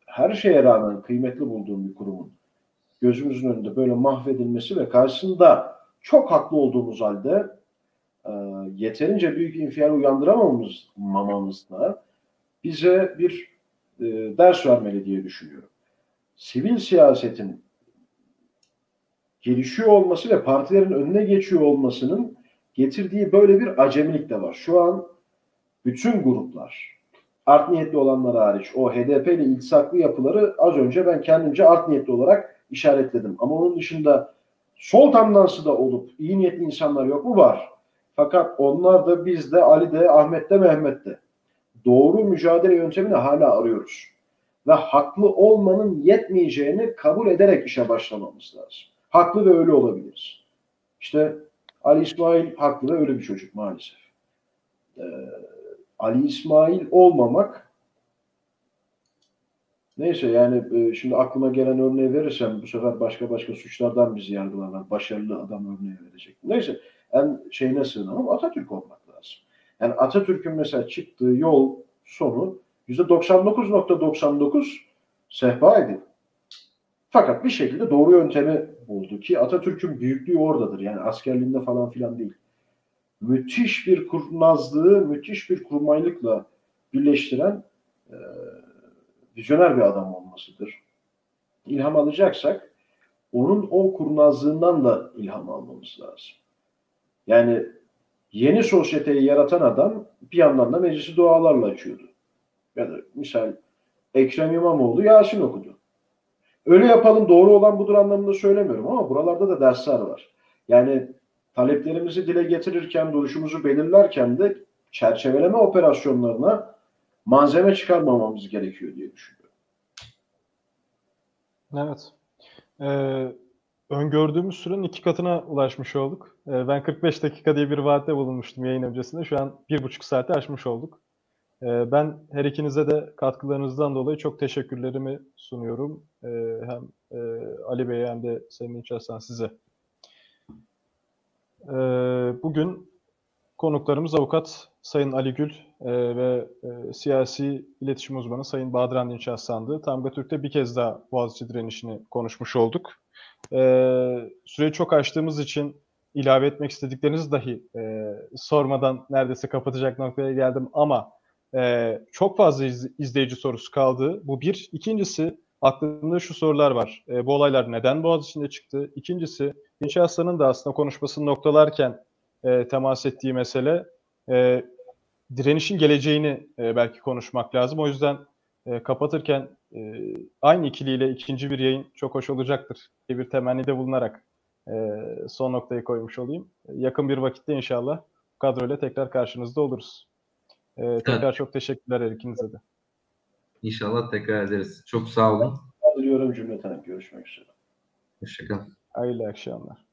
her şeye rağmen kıymetli bulduğum bir kurumun gözümüzün önünde böyle mahvedilmesi ve karşısında çok haklı olduğumuz halde e, yeterince büyük infial uyandıramamamız da bize bir e, ders vermeli diye düşünüyorum. Sivil siyasetin gelişiyor olması ve partilerin önüne geçiyor olmasının getirdiği böyle bir acemilik de var. Şu an bütün gruplar, art niyetli olanlar hariç, o H D P ile iltisaklı yapıları az önce ben kendimce art niyetli olarak işaretledim. Ama onun dışında sol tandansı da olup iyi niyetli insanlar yok mu? Var. Fakat onlar da biz de, Ali de, Ahmet de, Mehmet de doğru mücadele yöntemini hala arıyoruz. Ve haklı olmanın yetmeyeceğini kabul ederek işe başlamamız lazım. Haklı ve ölü olabiliriz. İşte Ali İsmail haklı ve ölü bir çocuk maalesef. Ee, Ali İsmail olmamak, neyse yani e, şimdi aklıma gelen örneği verirsem bu sefer başka başka suçlardan bizi yargılarlar. Başarılı adam örneği verecek. Neyse en şeyine sığınalım, Atatürk olmak lazım. Yani Atatürk'ün mesela çıktığı yol sonu yüzde doksan dokuz nokta doksan dokuz sehpaydı. Fakat bir şekilde doğru yöntemi buldu ki Atatürk'ün büyüklüğü oradadır. Yani askerliğinde falan filan değil. Müthiş bir kurnazlığı, müthiş bir kurmaylıkla birleştiren e, vizyoner bir adam olmasıdır. İlham alacaksak onun o kurnazlığından da ilham almamız lazım. Yani yeni sosyeteyi yaratan adam bir yandan da meclisi dualarla açıyordu. Ya da misal Ekrem İmamoğlu Yasin okudu. Öyle yapalım, doğru olan budur anlamında söylemiyorum ama buralarda da dersler var. Yani taleplerimizi dile getirirken, duruşumuzu belirlerken de çerçeveleme operasyonlarına malzeme çıkarmamamız gerekiyor diye düşünüyorum. Evet. Ee, öngördüğümüz sürenin iki katına ulaşmış olduk. Ee, ben kırk beş dakika diye bir vaatte bulunmuştum yayın öncesinde. Şu an bir buçuk saate aşmış olduk. Ee, ben her ikinize de katkılarınızdan dolayı çok teşekkürlerimi sunuyorum. Ee, hem e, Ali Bey'e hem de Sayın Dinç Hasan size. Bugün konuklarımız avukat Sayın Ali Gül ve siyasi iletişim uzmanı Sayın Badran Dinçarsan'dı. Tamgatürk'te bir kez daha Boğaziçi direnişini konuşmuş olduk. Süreyi çok açtığımız için ilave etmek istediklerinizi dahi sormadan neredeyse kapatacak noktaya geldim ama çok fazla izleyici sorusu kaldı. Bu bir. İkincisi, aklımda şu sorular var. E, bu olaylar neden Boğaziçi'nde çıktı? İkincisi, Dinç Hasan'ın da aslında konuşmasını noktalarken e, temas ettiği mesele e, direnişin geleceğini e, belki konuşmak lazım. O yüzden e, kapatırken e, aynı ikiliyle ikinci bir yayın çok hoş olacaktır diye bir temennide bulunarak e, son noktayı koymuş olayım. Yakın bir vakitte inşallah bu kadroyla tekrar karşınızda oluruz. E, tekrar evet. Çok teşekkürler her ikinize de. İnşallah tekrar ederiz. Çok sağ olun. Diliyorum cümleten. Görüşmek üzere. Hoşçakalın. Hayırlı akşamlar.